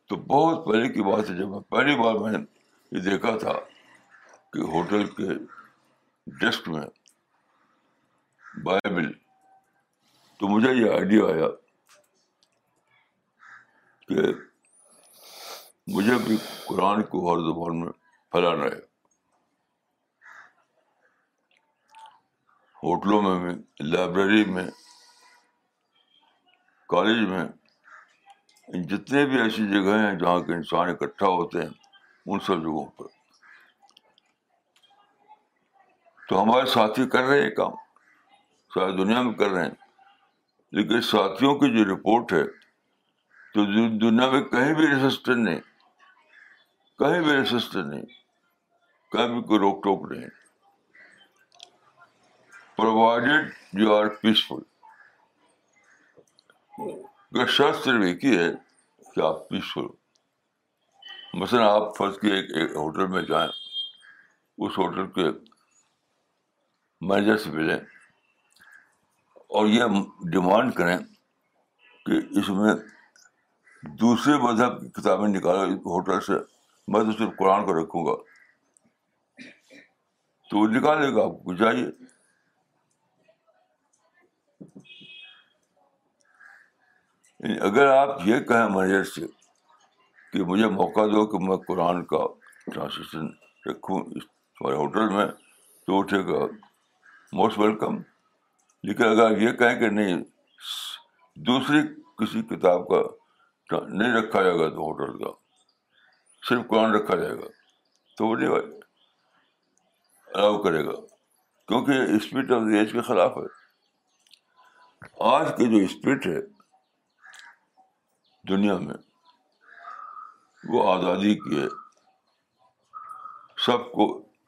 تو بہت پہلے کی بات ہے, جب میں پہلی بار میں نے یہ دیکھا تھا کہ ہوٹل کے ڈیسک میں بائبل, تو مجھے یہ آئیڈیا آیا کہ مجھے بھی قرآن کو ہر زبان میں پھیلانا ہے, ہوٹلوں میں بھی, لائبریری میں, کالج میں, جتنے بھی ایسی جگہیں ہیں جہاں کے انسان اکٹھا ہوتے ہیں, ان سب جگہوں پر. تو ہمارے ساتھی کر رہے ہیں کام, شاید دنیا میں کر رہے ہیں, لیکن ساتھیوں کی جو رپورٹ ہے تو دنیا میں کہیں بھی ریسسٹنس نہیں, کہیں بھی ریسسٹنس نہیں, کہیں بھی کوئی روک ٹوک نہیں, پرووائڈیڈ یو آر پیسفل. اگر شرط صرف ایک ہی ہے کہ آپ پیسفل ہو. مثلاً آپ فرض کی ایک ہوٹل میں جائیں, اس ہوٹل کے مینیجر سے ملیں اور یہ ڈیمانڈ کریں کہ اس میں دوسرے مذہب کی کتابیں نکالو اس ہوٹل سے, میں تو صرف قرآن کو رکھوں گا, تو وہ نکالے گا. آپ کو چاہیے اگر آپ یہ کہیں مینیجر سے کہ مجھے موقع دو کہ میں قرآن کا ٹرانسلیشن رکھوں اس ہمارے ہوٹل میں, تو اٹھے گا موسٹ ویلکم. لیکن اگر آپ یہ کہیں کہ نہیں, دوسری کسی کتاب کا نہیں رکھا جائے گا, تو ہوٹل کا صرف قرآن رکھا جائے گا, تو وہ نہیں الاؤ کرے گا, کیونکہ اسپرٹ آف دی ایج کے خلاف ہے. آج کی جو اسپرٹ ہے دنیا میں, وہ آزادی کی ہے, سب کو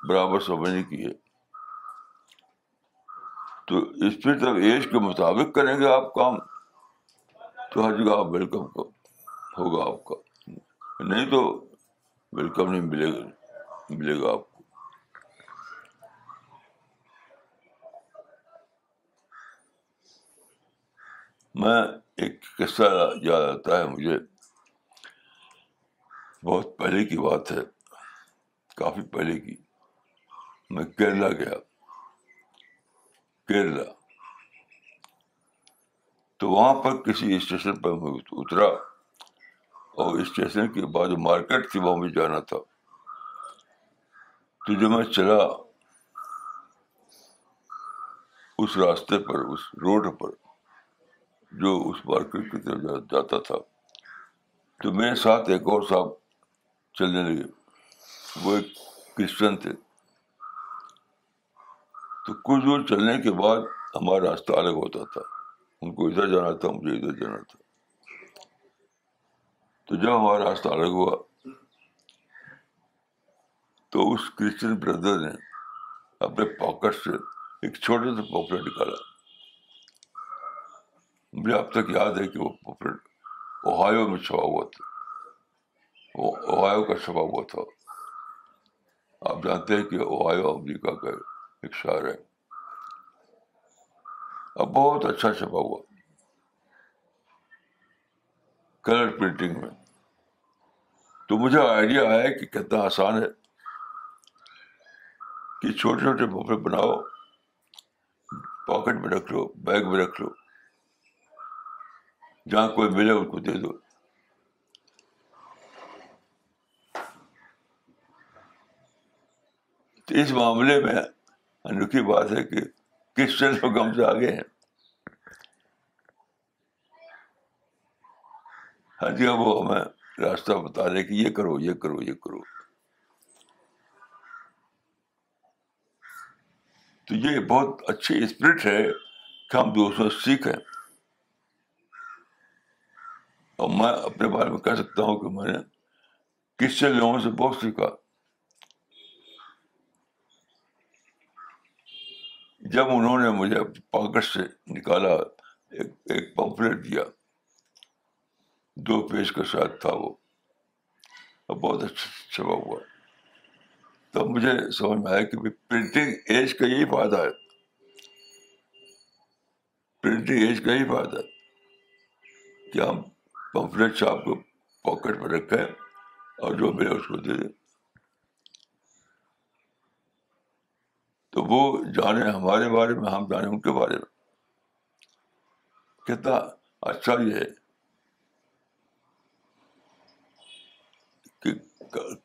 برابر سمجھنے کی ہے. تو اسپرٹ آف ایج کے مطابق کریں گے آپ کام, تو ہر جگہ آپ ویلکم ہوگا آپ کا, نہیں تو ویلکم نہیں ملے گا آپ کو. میں ایک قصہ یاد آتا ہے مجھے, بہت پہلے کی بات ہے, کافی پہلے کی. میں کیرلا گیا, کیرلا, تو وہاں پر کسی اسٹیشن پر میں اترا اور اسٹیشن کے بعد جو مارکیٹ تھی وہاں مجھے جانا تھا. تو جب میں چلا اس راستے پر, اس روڈ پر جو اس مارکیٹ کی طرف جاتا تھا, تو میرے ساتھ ایک اور صاحب چلنے لگے. وہ ایک کرسچن تھے. تو کچھ دور چلنے کے بعد ہمارا راستہ الگ ہوتا تھا, ان کو ادھر جانا تھا, مجھے ادھر جانا تھا. تو جب ہمارا راستہ الگ ہوا تو اس کرسچن بردر نے اپنے پاکٹ سے ایک چھوٹے سے پاپلٹ نکالا. مجھے اب تک یاد ہے کہ وہ پاپلٹ اوہایو میں چھپا ہوا تھا, وہ اوہایو کا چھپا ہوا تھا. آپ جانتے ہیں کہ اوہایو امریکہ کا ایک شہر ہے. اب بہت اچھا چھپا ہوا, کلر پرنٹنگ میں. تو مجھے آئیڈیا آیا کہ کتنا آسان ہے کہ چھوٹے چھوٹے پاپلٹ بناؤ, پاکٹ میں رکھ لو، بیگ میں رکھ لو، جہاں کوئی ملے اس کو دے دو. تو اس معاملے میں انوکھی بات ہے کہ کرسچن لوگ ہم سے آگے ہیں. ہر جگہ وہ ہمیں راستہ بتا رہے کہ یہ کرو یہ کرو یہ کرو. تو یہ بہت اچھی اسپرٹ ہے کہ ہم دوسروں سے سیکھیں. اور میں اپنے بارے میں کہہ سکتا ہوں کہ میں نے کرسچن لوگوں سے بہت سیکھا. جب انہوں نے مجھے پاکٹ سے نکالا ایک پمفلٹ دیا، 2 پیج کے ساتھ تھا وہ، اور بہت اچھا چھپا ہوا. تب مجھے سمجھ میں آیا کہ پرنٹنگ ایج کا یہی فائدہ ہے، پرنٹنگ ایج کا یہی فائدہ ہے کہ ہم پمفلٹ چھاپ کو پاکٹ میں رکھیں اور جو ملے اس کو دے دیں. تو وہ جانے ہمارے بارے میں، ہم جانے ان کے بارے میں. کتنا اچھا یہ ہے کہ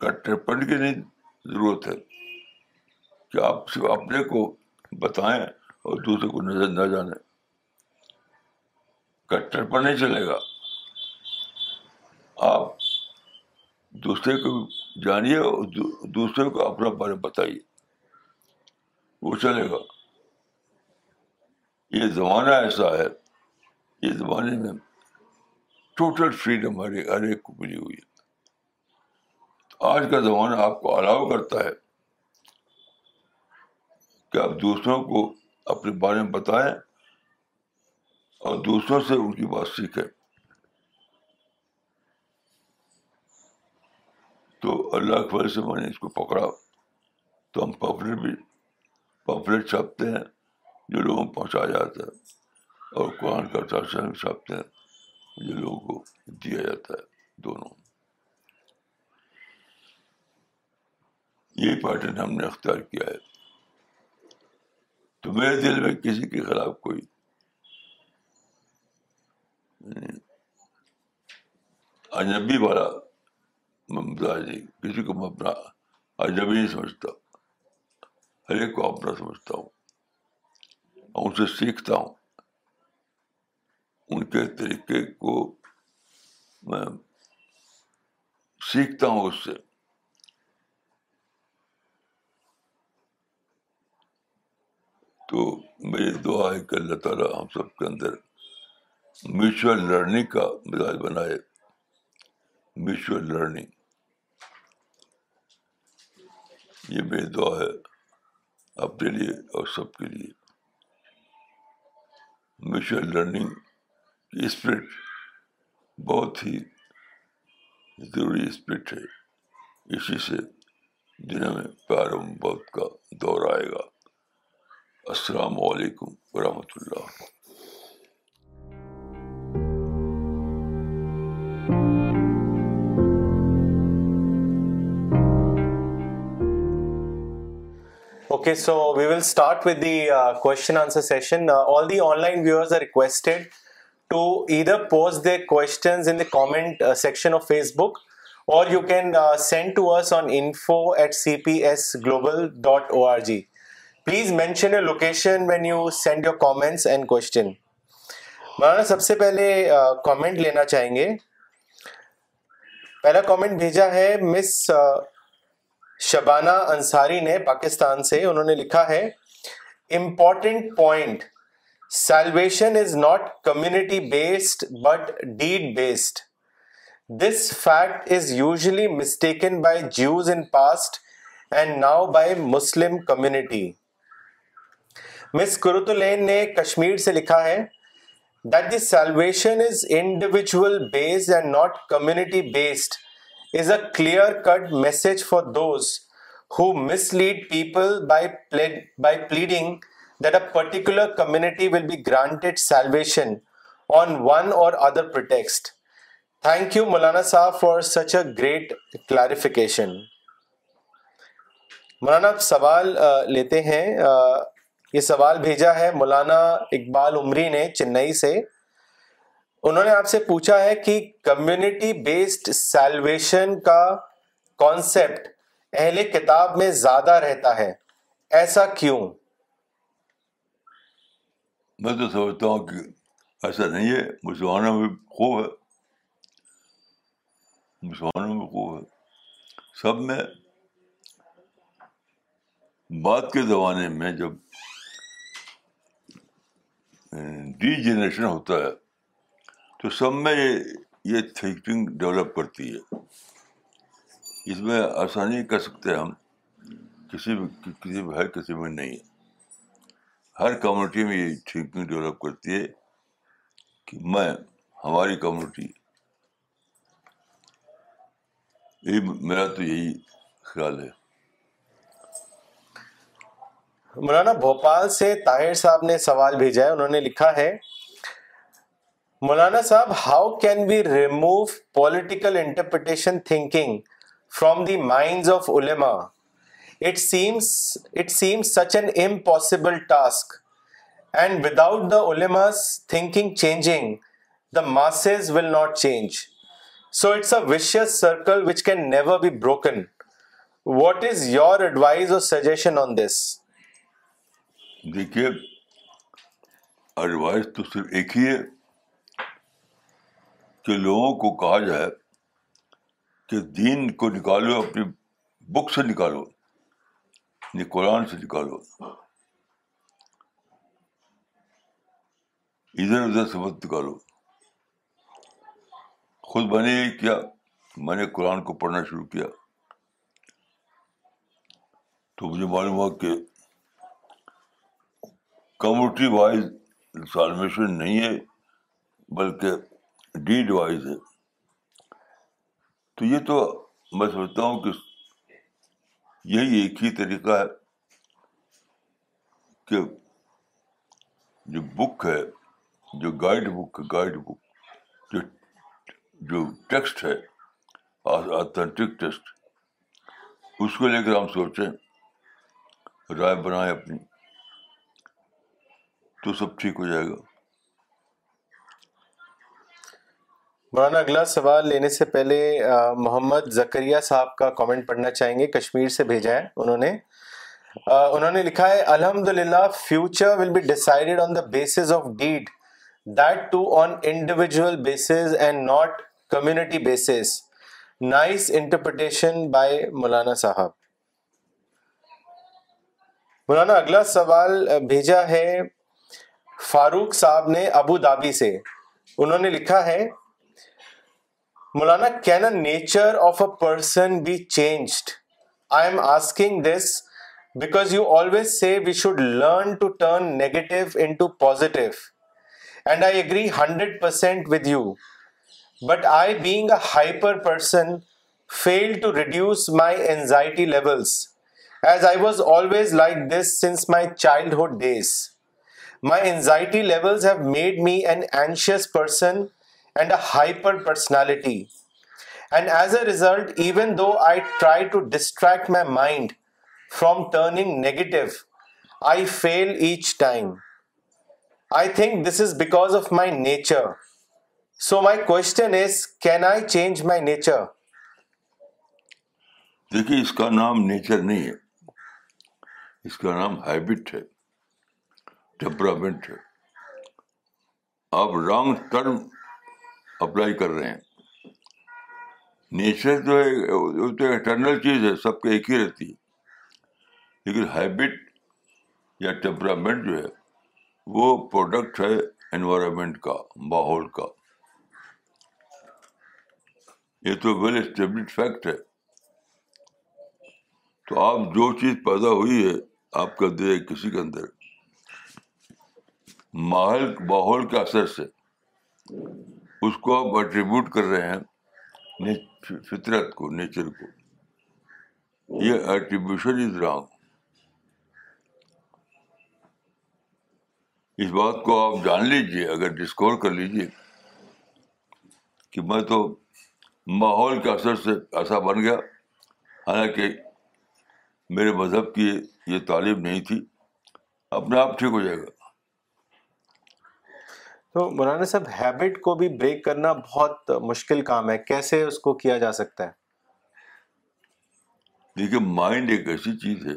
کٹرپن کی نہیں ضرورت ہے کہ آپ صرف اپنے کو بتائیں اور دوسرے کو نظر نہ جانے. کٹرپن نہیں چلے گا. آپ دوسرے کو جانیے اور دوسرے کو اپنا بارے بتائیے، وہ چلے گا. یہ زمانہ ایسا ہے، یہ زمانے میں ٹوٹل فریڈم ہر ایک کو ملی ہوئی ہے. آج کا زمانہ آپ کو الاؤ کرتا ہے کہ آپ دوسروں کو اپنے بارے میں بتائیں اور دوسروں سے ان کی بات سیکھیں. تو اللہ کی وجہ سے میں نے اس کو پکڑا. تو ہم پمفلٹ چھاپتے ہیں جو لوگوں کو پہنچایا جاتا ہے، اور قرآن کا ٹرانسلیشن چھاپتے ہیں جو لوگوں کو دیا جاتا ہے. دونوں یہ پیٹرن ہم نے اختیار کیا ہے. تو میرے دل میں کسی کے خلاف کوئی اجنبی والا ممتاز نہیں، کسی کو میں اپنا اجنبی نہیں سمجھتا. ہر ایک کو اپنا سمجھتا ہوں اور ان سے سیکھتا ہوں. ان کے طریقے کو میں سیکھتا ہوں اس سے. تو میری دعا ہے کہ اللہ تعالیٰ ہم سب کے اندر میوچل لرننگ کا مزاج بنائے. میوچل لرننگ، یہ میری دعا ہے اپنے لیے اور سب کے لیے. میوچل لرننگ کی اسپرٹ بہت ہی ضروری اسپرٹ ہے. اسی سے دنیا میں پیار و محبت کا دور آئے گا. السلام علیکم ورحمۃ اللہ. Okay, so we will start with the question answer session. All the online viewers are requested to either post their questions in the comment section of Facebook, or you can send to us on info@cpsglobal.org. Please mention your location when you send your comments and question. Maulana, سب سے پہلے comment لینا چاہیں گے. پہلا comment بھیجا ہے Miss Shabana Ansari نے پاکستان سے. انہوں نے لکھا ہے important point, salvation is not community based but deed based. This fact is usually mistaken by Jews in past and now by Muslim community. Miss کرتولین نے کشمیر سے لکھا ہے that the salvation is individual based and not community based is a clear-cut message for those who mislead people by pleading that a particular community will be granted salvation on one or other pretext. Thank you, Maulana Sahab, for such a great clarification. Maulana, اب سوال لیتے ہیں یہ سوال بھیجا ہے مولانا اقبال عمری نے چنئی سے. انہوں نے آپ سے پوچھا ہے کہ کمیونٹی بیسڈ سیلویشن کا کانسیپٹ اہل کتاب میں زیادہ رہتا ہے, ایسا کیوں؟ میں تو سمجھتا ہوں کہ ایسا نہیں ہے, مسلمانوں میں خوب ہے, مسلمانوں میں خوب ہے, سب میں. بعد کے زمانے میں جب ڈی جنریشن ہوتا ہے تو سب میں یہ تھنکنگ ڈیولپ کرتی ہے. اس میں آسانی کر سکتے ہم, کسی میں ہر کسی میں نہیں ہے. ہر کمیونٹی میں یہ تھنکنگ ڈیولپ کرتی ہے کہ میں, ہماری کمیونٹی, میرا تو یہی خیال ہے. مولانا بھوپال سے طاہر صاحب نے سوال بھیجا ہے. انہوں نے لکھا ہے, مولانا صاحب, how can we remove political interpretation thinking from the minds of علماء؟ It seems such an impossible task, and without the ulama's thinking changing, the masses will not change. So it's a vicious circle which can never be broken. What is your advice or suggestion on this? دیکھیے, advise تو صرف ایک ہی ہے کہ لوگوں کو کہا جائے کہ دین کو نکالو, اپنی بک سے نکالو, قرآن سے نکالو. ادھر ادھر سے مت نکالو. خود میں نے یہ کیا, میں نے قرآن کو پڑھنا شروع کیا تو مجھے معلوم ہوا کہ کمیونٹی وائز سالویشن نہیں ہے بلکہ ڈیڈ وائز ہے. تو یہ تو میں سمجھتا ہوں کہ یہی ایک ہی طریقہ ہے کہ جو بک ہے, جو گائیڈ بک جو ٹیکسٹ ہے, آتھینٹک ٹیکسٹ, اس کو لے کر ہم سوچیں, رائے بنائیں اپنی, تو سب ٹھیک ہو جائے گا. مولانا اگلا سوال لینے سے پہلے محمد زکریا صاحب کا کامنٹ پڑھنا چاہیں گے, کشمیر سے بھیجا ہے انہوں نے لکھا ہے, الحمدللہ future will be decided on the basis of deed, that too on individual basis and not community basis. Nice interpretation by مولانا صاحب. مولانا اگلا سوال بھیجا ہے فاروق صاحب نے ابو دھابی سے. انہوں نے لکھا ہے, Mulana, can a nature of a person be changed? I am asking this because you always say we should learn to turn negative into positive. And I agree 100% with you. But I, being a hyper person, failed to reduce my anxiety levels, as I was always like this since my childhood days. My anxiety levels have made me an anxious person and a hyper personality, and as a result, even though I try to distract my mind from turning negative, I fail each time. I think this is because of my nature. So my question is, can I change my nature? دیکھیے, اس کا نام nature نہیں ہے, اس کا نام habit ہے, temperament ہے. آپ رانگ ٹرم اپلائی کر رہے ہیں. نیچر تو انٹرنل چیز ہے, سب کے ایک ہی رہتی ہے, لیکن ہیبٹ یا ٹیمپرامنٹ جو ہے وہ پروڈکٹ ہے انوائرمنٹ کا, ماحول کا. یہ تو ویل اسٹیبلڈ فیکٹ ہے. تو آپ جو چیز پیدا ہوئی ہے آپ کا دے کسی کے اندر ماحول کے اثر سے, اس کو آپ ایٹریبیوٹ کر رہے ہیں فطرت کو, نیچر کو. یہ ایٹریبیوشن از رانگ. اس بات کو آپ جان لیجیے, اگر ڈسکور کر لیجیے کہ میں تو ماحول کے اثر سے ایسا بن گیا, حالانکہ میرے مذہب کی یہ تعلیم نہیں تھی, اپنے آپ ٹھیک ہو جائے گا. تو مولانا صاحب ہیبٹ کو بھی بریک کرنا بہت مشکل کام ہے, کیسے اس کو کیا جا سکتا ہے؟ دیکھیے مائنڈ ایک ایسی چیز ہے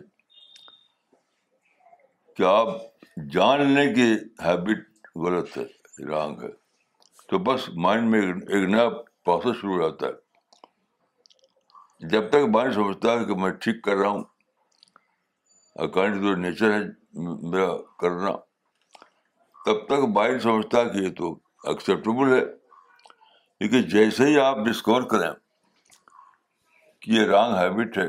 کہ آپ جان لیں کہ ہیبٹ غلط ہے, رانگ ہے, تو بس مائنڈ میں ایک نیا پروسیس شروع ہو جاتا ہے. جب تک مائنڈ سمجھتا ہے کہ میں ٹھیک کر رہا ہوں, اکارڈنگ ٹو نیچر ہے میرا کرنا, تب تک مائنڈ سمجھتا ہے کہ یہ تو ایکسیپٹیبل ہے. لیکن جیسے ہی آپ ڈسکور کریں کہ یہ رانگ ہیبٹ ہے,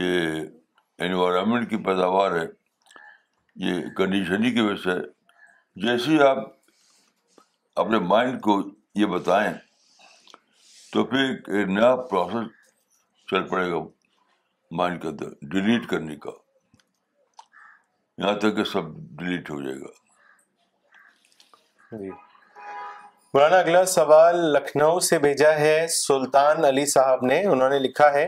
یہ انوائرمنٹ کی پیداوار ہے, یہ کنڈیشننگ کی وجہ سے, جیسے ہی آپ اپنے مائنڈ کو یہ بتائیں تو پھر ایک نیا پروسیس چل پڑے گا مائنڈ کے اندر ڈیلیٹ کرنے کا, یہاں تک کہ سب ڈیلیٹ ہو جائے گا. جی مولانا, اگلا سوال لکھنؤ سے بھیجا ہے سلطان علی صاحب نے. انہوں نے لکھا ہے,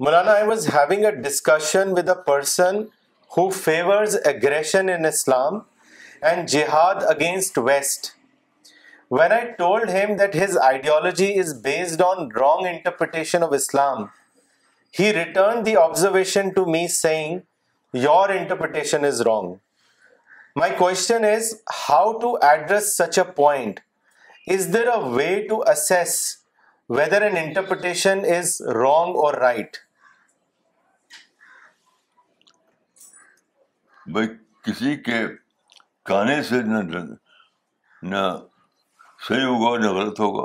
مولانا I was having a discussion with a person who favors aggression in Islam and jihad against West. When I told him that his ideology is based on wrong interpretation of Islam, he returned the observation to me saying, your interpretation is wrong. My question is, how to address such a point? Is there a way to assess whether an interpretation is wrong or right? بھائی کسی کے کہنے سے نہ صحیح ہوگا نہ غلط ہوگا,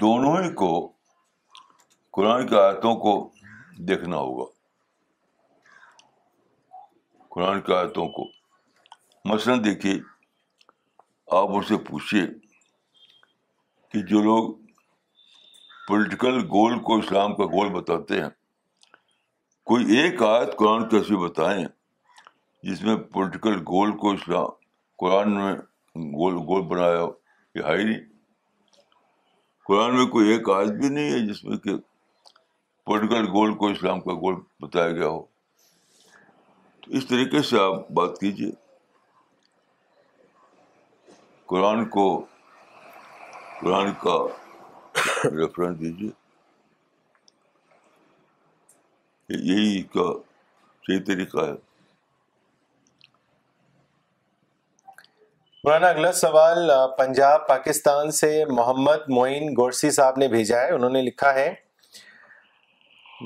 دونوں ہی کو قرآن کی آیتوں کو دیکھنا ہوگا. قرآن کی آیتوں کو مثلاً دیکھیے, آپ ان سے پوچھیے کہ جو لوگ پولیٹیکل گول کو اسلام کا گول بتاتے ہیں, کوئی ایک آیت قرآن کی ایسی بتائیں جس میں پولیٹیکل گول کو اسلام قرآن میں گول بنایا ہو. یہ ہے ہی نہیں, قرآن میں کوئی ایک آیت بھی نہیں ہے جس میں کہ پولیٹیکل گول کو اسلام کا گول بتایا گیا ہو. تو اس طریقے سے آپ بات کیجیے, قرآن کو قرآن کا ریفرنس دیجیے, یہی کا صحیح طریقہ ہے. مولانا اگلا سوال پنجاب پاکستان سے محمد معین گورسی صاحب نے بھیجا ہے. انہوں نے لکھا ہے,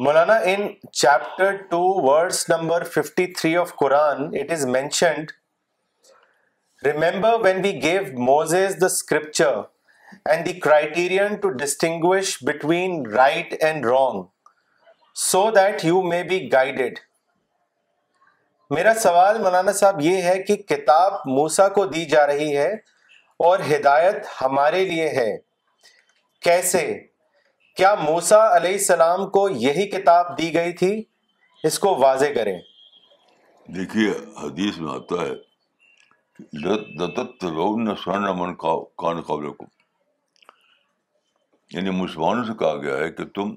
مولانا in chapter 2 verse number 53 of Quran it is mentioned, remember when we gave Moses the scripture and the criterion to distinguish between right and wrong so that you may be guided. میرا سوال مولانا صاحب یہ ہے کہ کتاب موسیٰ کو دی جا رہی ہے اور ہدایت ہمارے لیے ہے, کیسے؟ کیا موسیٰ علیہ السلام کو یہی کتاب دی گئی تھی؟ اس کو واضح کریں. دیکھیے حدیث میں آتا ہے یعنی مسلمانوں سے کہا گیا ہے کہ تم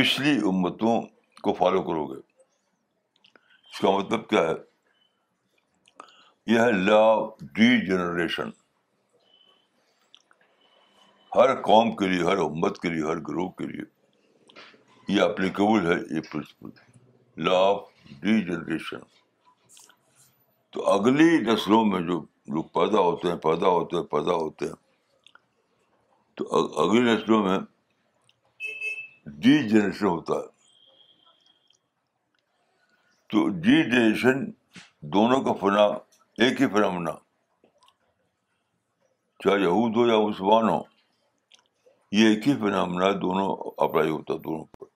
پچھلی امتوں کو فالو کرو گے. اس کا مطلب کیا ہے؟ یہ ہے لا ڈی جنریشن. ہر قوم کے لیے, ہر امت کے لیے, ہر گروہ کے لیے یہ اپلیکیبل ہے یہ principle, law of the generation. تو اگلی نسلوں میں جو لوگ پیدا ہوتے ہیں تو اگلی نسلوں میں ڈی جنریشن ہوتا ہے. تو ڈی جنریشن دونوں کا فنا ایک ہی فنامنا, چاہے یہود ہو یا مسلمان ہو, یہ ایک ہی فنامنا دونوں اپلائی ہوتا ہے دونوں پر.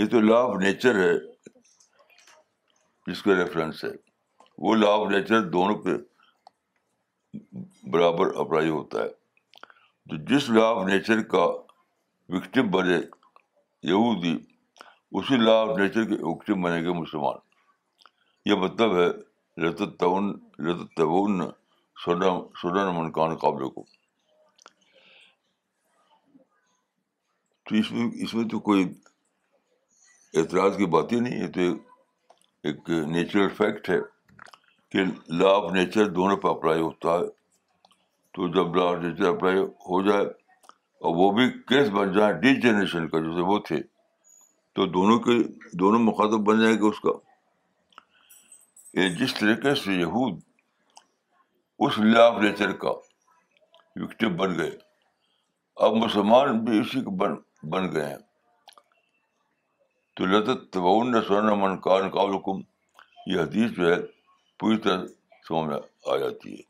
یہ تو لا آف نیچر ہے جس کا ریفرنس ہے, وہ لا آف نیچر دونوں پہ برابر اپلائی ہوتا ہے. تو جس لا آف نیچر کا وکٹم بنے یہودی, اسی لا آف نیچر کے وکٹم بنے گے مسلمان. یہ مطلب ہے لطن سوڈان منقان قابل کو. تو اس میں تو کوئی اعتراض کی بات ہی نہیں ہے. تو ایک نیچرل فیکٹ ہے کہ لا آف نیچر دونوں پہ اپلائی ہوتا ہے. تو جب لا آف نیچر اپلائی ہو جائے اور وہ بھی کیس بن جائے ڈی جنریشن کا جیسے وہ تھے, تو دونوں مخاطب بن جائے گا اس کا. جس طریقے سے یہود اس لا آف نیچر کا وکٹم بن گئے, اب مسلمان بھی اسی کے بن گئے ہیں. تو لَتَتَّبَعُنَّ سُنَنَ مَنْ کَانَ قَبْلَکُمْ, یہ حدیث جو ہے پوری طرح سامنے آ جاتی ہے.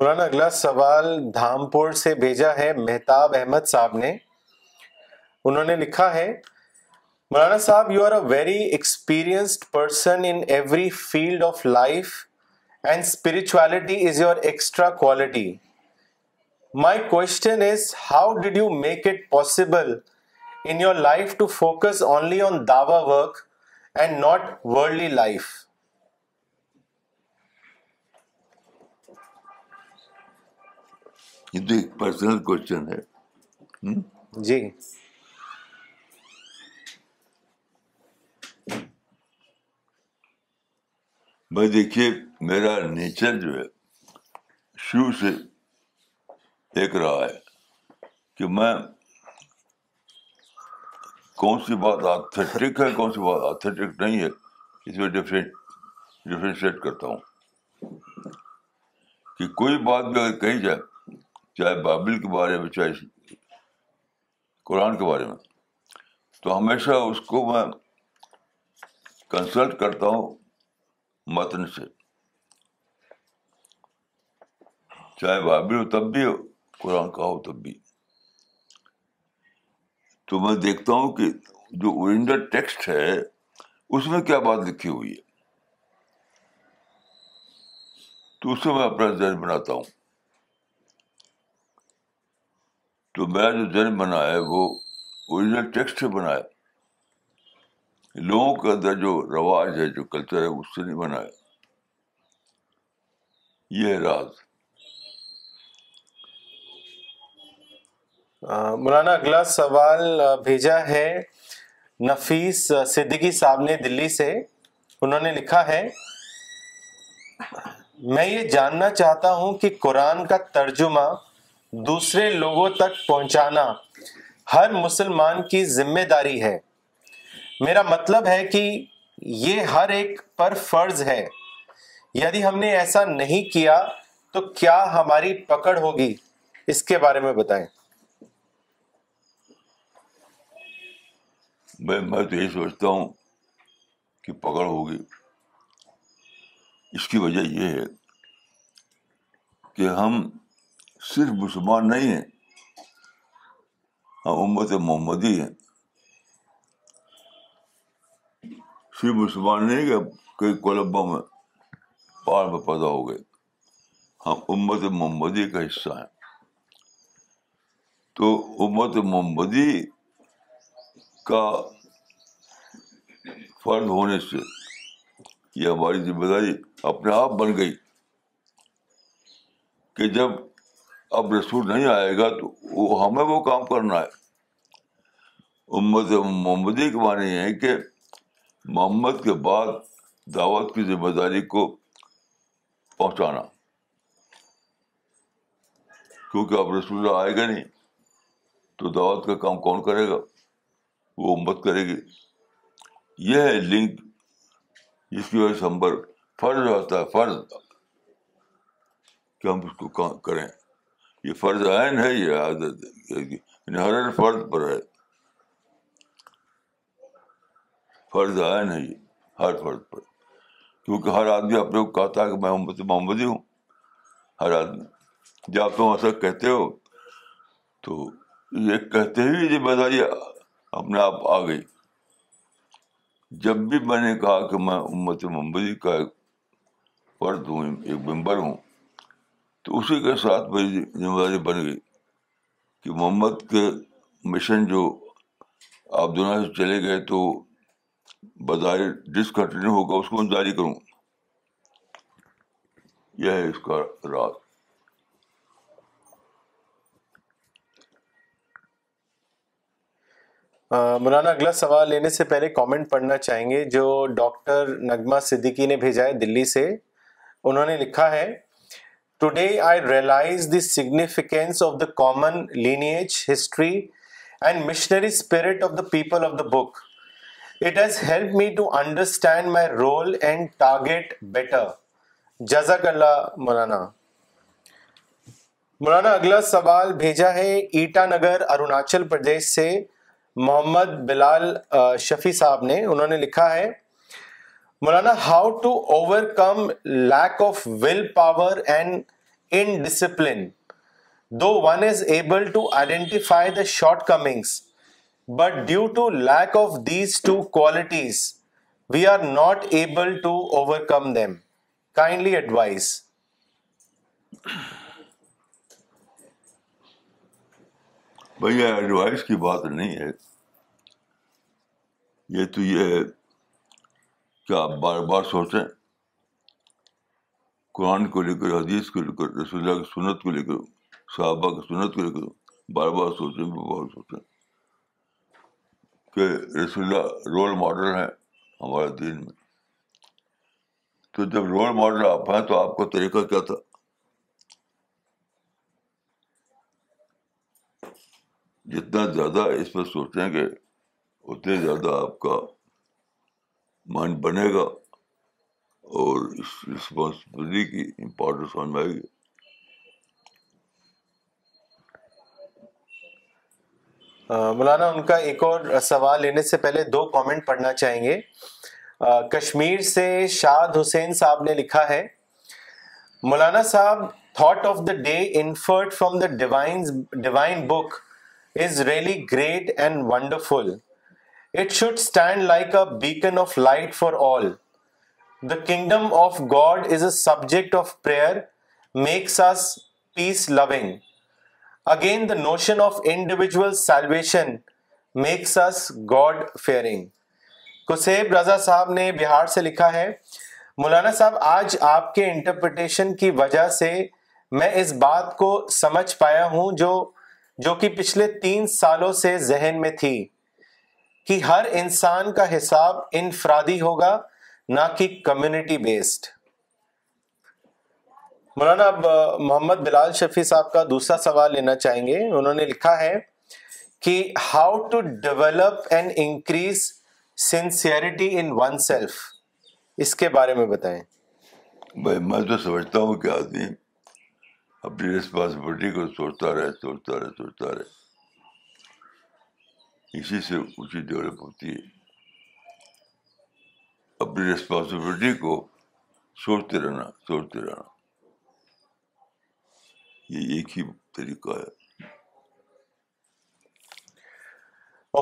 مولانا اگلا سوال دھام پور سے بھیجا ہے مہتاب احمد صاحب نے. انہوں نے لکھا ہے, مولانا صاحب you are a very experienced person in every field of life and spirituality is your extra quality. My question is, how did you make it possible in your life to focus only on dawah work and not worldly life? This is a personal question. Ji. Bhai dekhiye, mera nature jo hai shuru se دیکھ رہا ہے کہ میں کون سی بات authentic ہے کون سی بات آتھینٹک نہیں ہے, اس میں ڈفرینشیٹ کرتا ہوں. کہ کوئی بات بھی اگر کہی جائے, چاہے بائبل کے بارے میں چاہے قرآن کے بارے میں, تو ہمیشہ اس کو میں کنسلٹ کرتا ہوں متن سے, چاہے بائبل ہو تب بھی ہو قرآن کا ہو تب بھی. تو میں دیکھتا ہوں کہ جو اوریجنل ٹیکسٹ ہے اس میں کیا بات لکھی ہوئی ہے, تو اس سے میں اپنا ذہن بناتا ہوں. تو میرا جو ذہن بنا ہے وہ اوریجنل ٹیکسٹ سے بنا ہے, لوگوں کے اندر جو رواج ہے جو کلچر ہے اس سے نہیں بنا ہے. یہ ہے راز. مولانا اگلا سوال بھیجا ہے نفیس صدیقی صاحب نے دلی سے. انہوں نے لکھا ہے, میں یہ جاننا چاہتا ہوں کہ قرآن کا ترجمہ دوسرے لوگوں تک پہنچانا ہر مسلمان کی ذمہ داری ہے. میرا مطلب ہے کہ یہ ہر ایک پر فرض ہے. یعنی ہم نے ایسا نہیں کیا تو کیا ہماری پکڑ ہوگی؟ اس کے بارے میں بتائیں. میں تو یہی سوچتا ہوں کہ پکڑ ہوگی. اس کی وجہ یہ ہے کہ ہم صرف مسلمان نہیں ہیں, ہم امت محمدی ہیں. صرف مسلمان نہیں کہ کئی کولمبو میں پہاڑ میں پیدا ہو گئے, ہم امت محمدی کا حصہ ہیں. تو امت محمدی کا فرد ہونے سے یہ ہماری ذمہ داری اپنے آپ بن گئی کہ جب اب رسول نہیں آئے گا تو وہ ہمیں وہ کام کرنا ہے. امت محمدی کے معنی یہ ہے کہ محمد کے بعد دعوت کی ذمہ داری کو پہنچانا, کیونکہ اب رسول آئے گا نہیں تو دعوت کا کام کون کرے گا؟ وہ امت کرے گی. یہ ہے لنک جس کی وجہ سے ہم پر فرض ہوتا ہے, فرض کہ ہم اس کو کریں. یہ فرض عین ہے, یہ عادت انہرنٹ فرض پر ہے, فرض عین ہے یہ ہر فرض پر, کیونکہ ہر آدمی اپنے کو کہتا ہے کہ میں امت محمدی ہوں. ہر آدمی جب تم ایسا کہتے ہو تو یہ کہتے ہی ذمہ داری اپنے آپ آ گئی. جب بھی میں نے کہا کہ میں امت محمدی کا ایک فرد ہوں, ایک ممبر ہوں, تو اسی کے ساتھ میری ذمہ داری بن گئی کہ محمد کے مشن جو آپ دنیا سے چلے گئے تو بظاہر ڈسکنٹینیو ہوگا, اس کو میں جاری کروں. یہ ہے اس کا راز. مولانا اگلا سوال لینے سے پہلے کامنٹ پڑھنا چاہیں گے جو ڈاکٹر نغمہ صدیقی نے بھیجا ہے دلی سے. انہوں نے لکھا ہے today I realise the significance of the common lineage history and missionary spirit of the people of the book. It has help me to understand my role and target better. جزاک اللہ مولانا. مولانا اگلا سوال بھیجا ہے ایٹا نگر اروناچل پردیش سے محمد بلال شفیع صاحب نے. انہوں نے لکھا ہے مولانا how to overcome lack of will power and indiscipline though one is able to identify the shortcomings but due to lack of these two qualities we are not able to overcome them. Kindly advise. بھیا advice کی بات نہیں ہے یہ تو یہ ہے کہ آپ بار بار سوچیں قرآن کو لے کر, حدیث کو لے کر, رسول اللہ کی سنت کو لے کر, صحابہ کی سنت کو لے کر بار بار سوچیں کہ رسول اللہ رول ماڈل ہیں ہمارے دین میں. تو جب رول ماڈل آپ ہیں تو آپ کا طریقہ کیا تھا؟ جتنا زیادہ اس پر سوچیں گے اتنے زیادہ آپ کا مائنڈ بنے گا اور اس رسپانسبلٹی کی امپورٹینس سمجھ میں آئے گی. مولانا ان کا ایک اور سوال لینے سے پہلے دو کامنٹ پڑھنا چاہیں گے. کشمیر سے شاد حسین صاحب نے لکھا ہے مولانا Sahab thought of the day inferred from the divine book is really great and wonderful. It should stand like a beacon of light for all. The kingdom of God is a subject of prayer, makes us peace loving. Again, the notion of individual salvation makes us God fearing. Kuseb Raza صاحب نے بہار سے لکھا ہے مولانا صاحب آج آپ کے interpretation کی وجہ سے میں اس بات کو سمجھ پایا ہوں جو کہ پچھلے 3 سالوں سے ذہن میں تھی کہ ہر انسان کا حساب انفرادی ہوگا نہ کہ کمیونٹی بیسڈ. مولانا اب محمد بلال شفیع صاحب کا دوسرا سوال لینا چاہیں گے. انہوں نے لکھا ہے کہ how to develop and increase sincerity in oneself. اس کے بارے میں بتائیں. بھائی میں تو سمجھتا ہوں کہ آدمی اپنی ریسپانسبلٹی کو سوچتا رہے اسی سے اونچی ڈیولپ ہوتی ہے. اپنی ریسپانسبلٹی کو سوچتے رہنا یہ ایک ہی طریقہ ہے.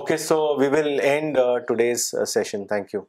Okay, so we will end today's session. Thank you.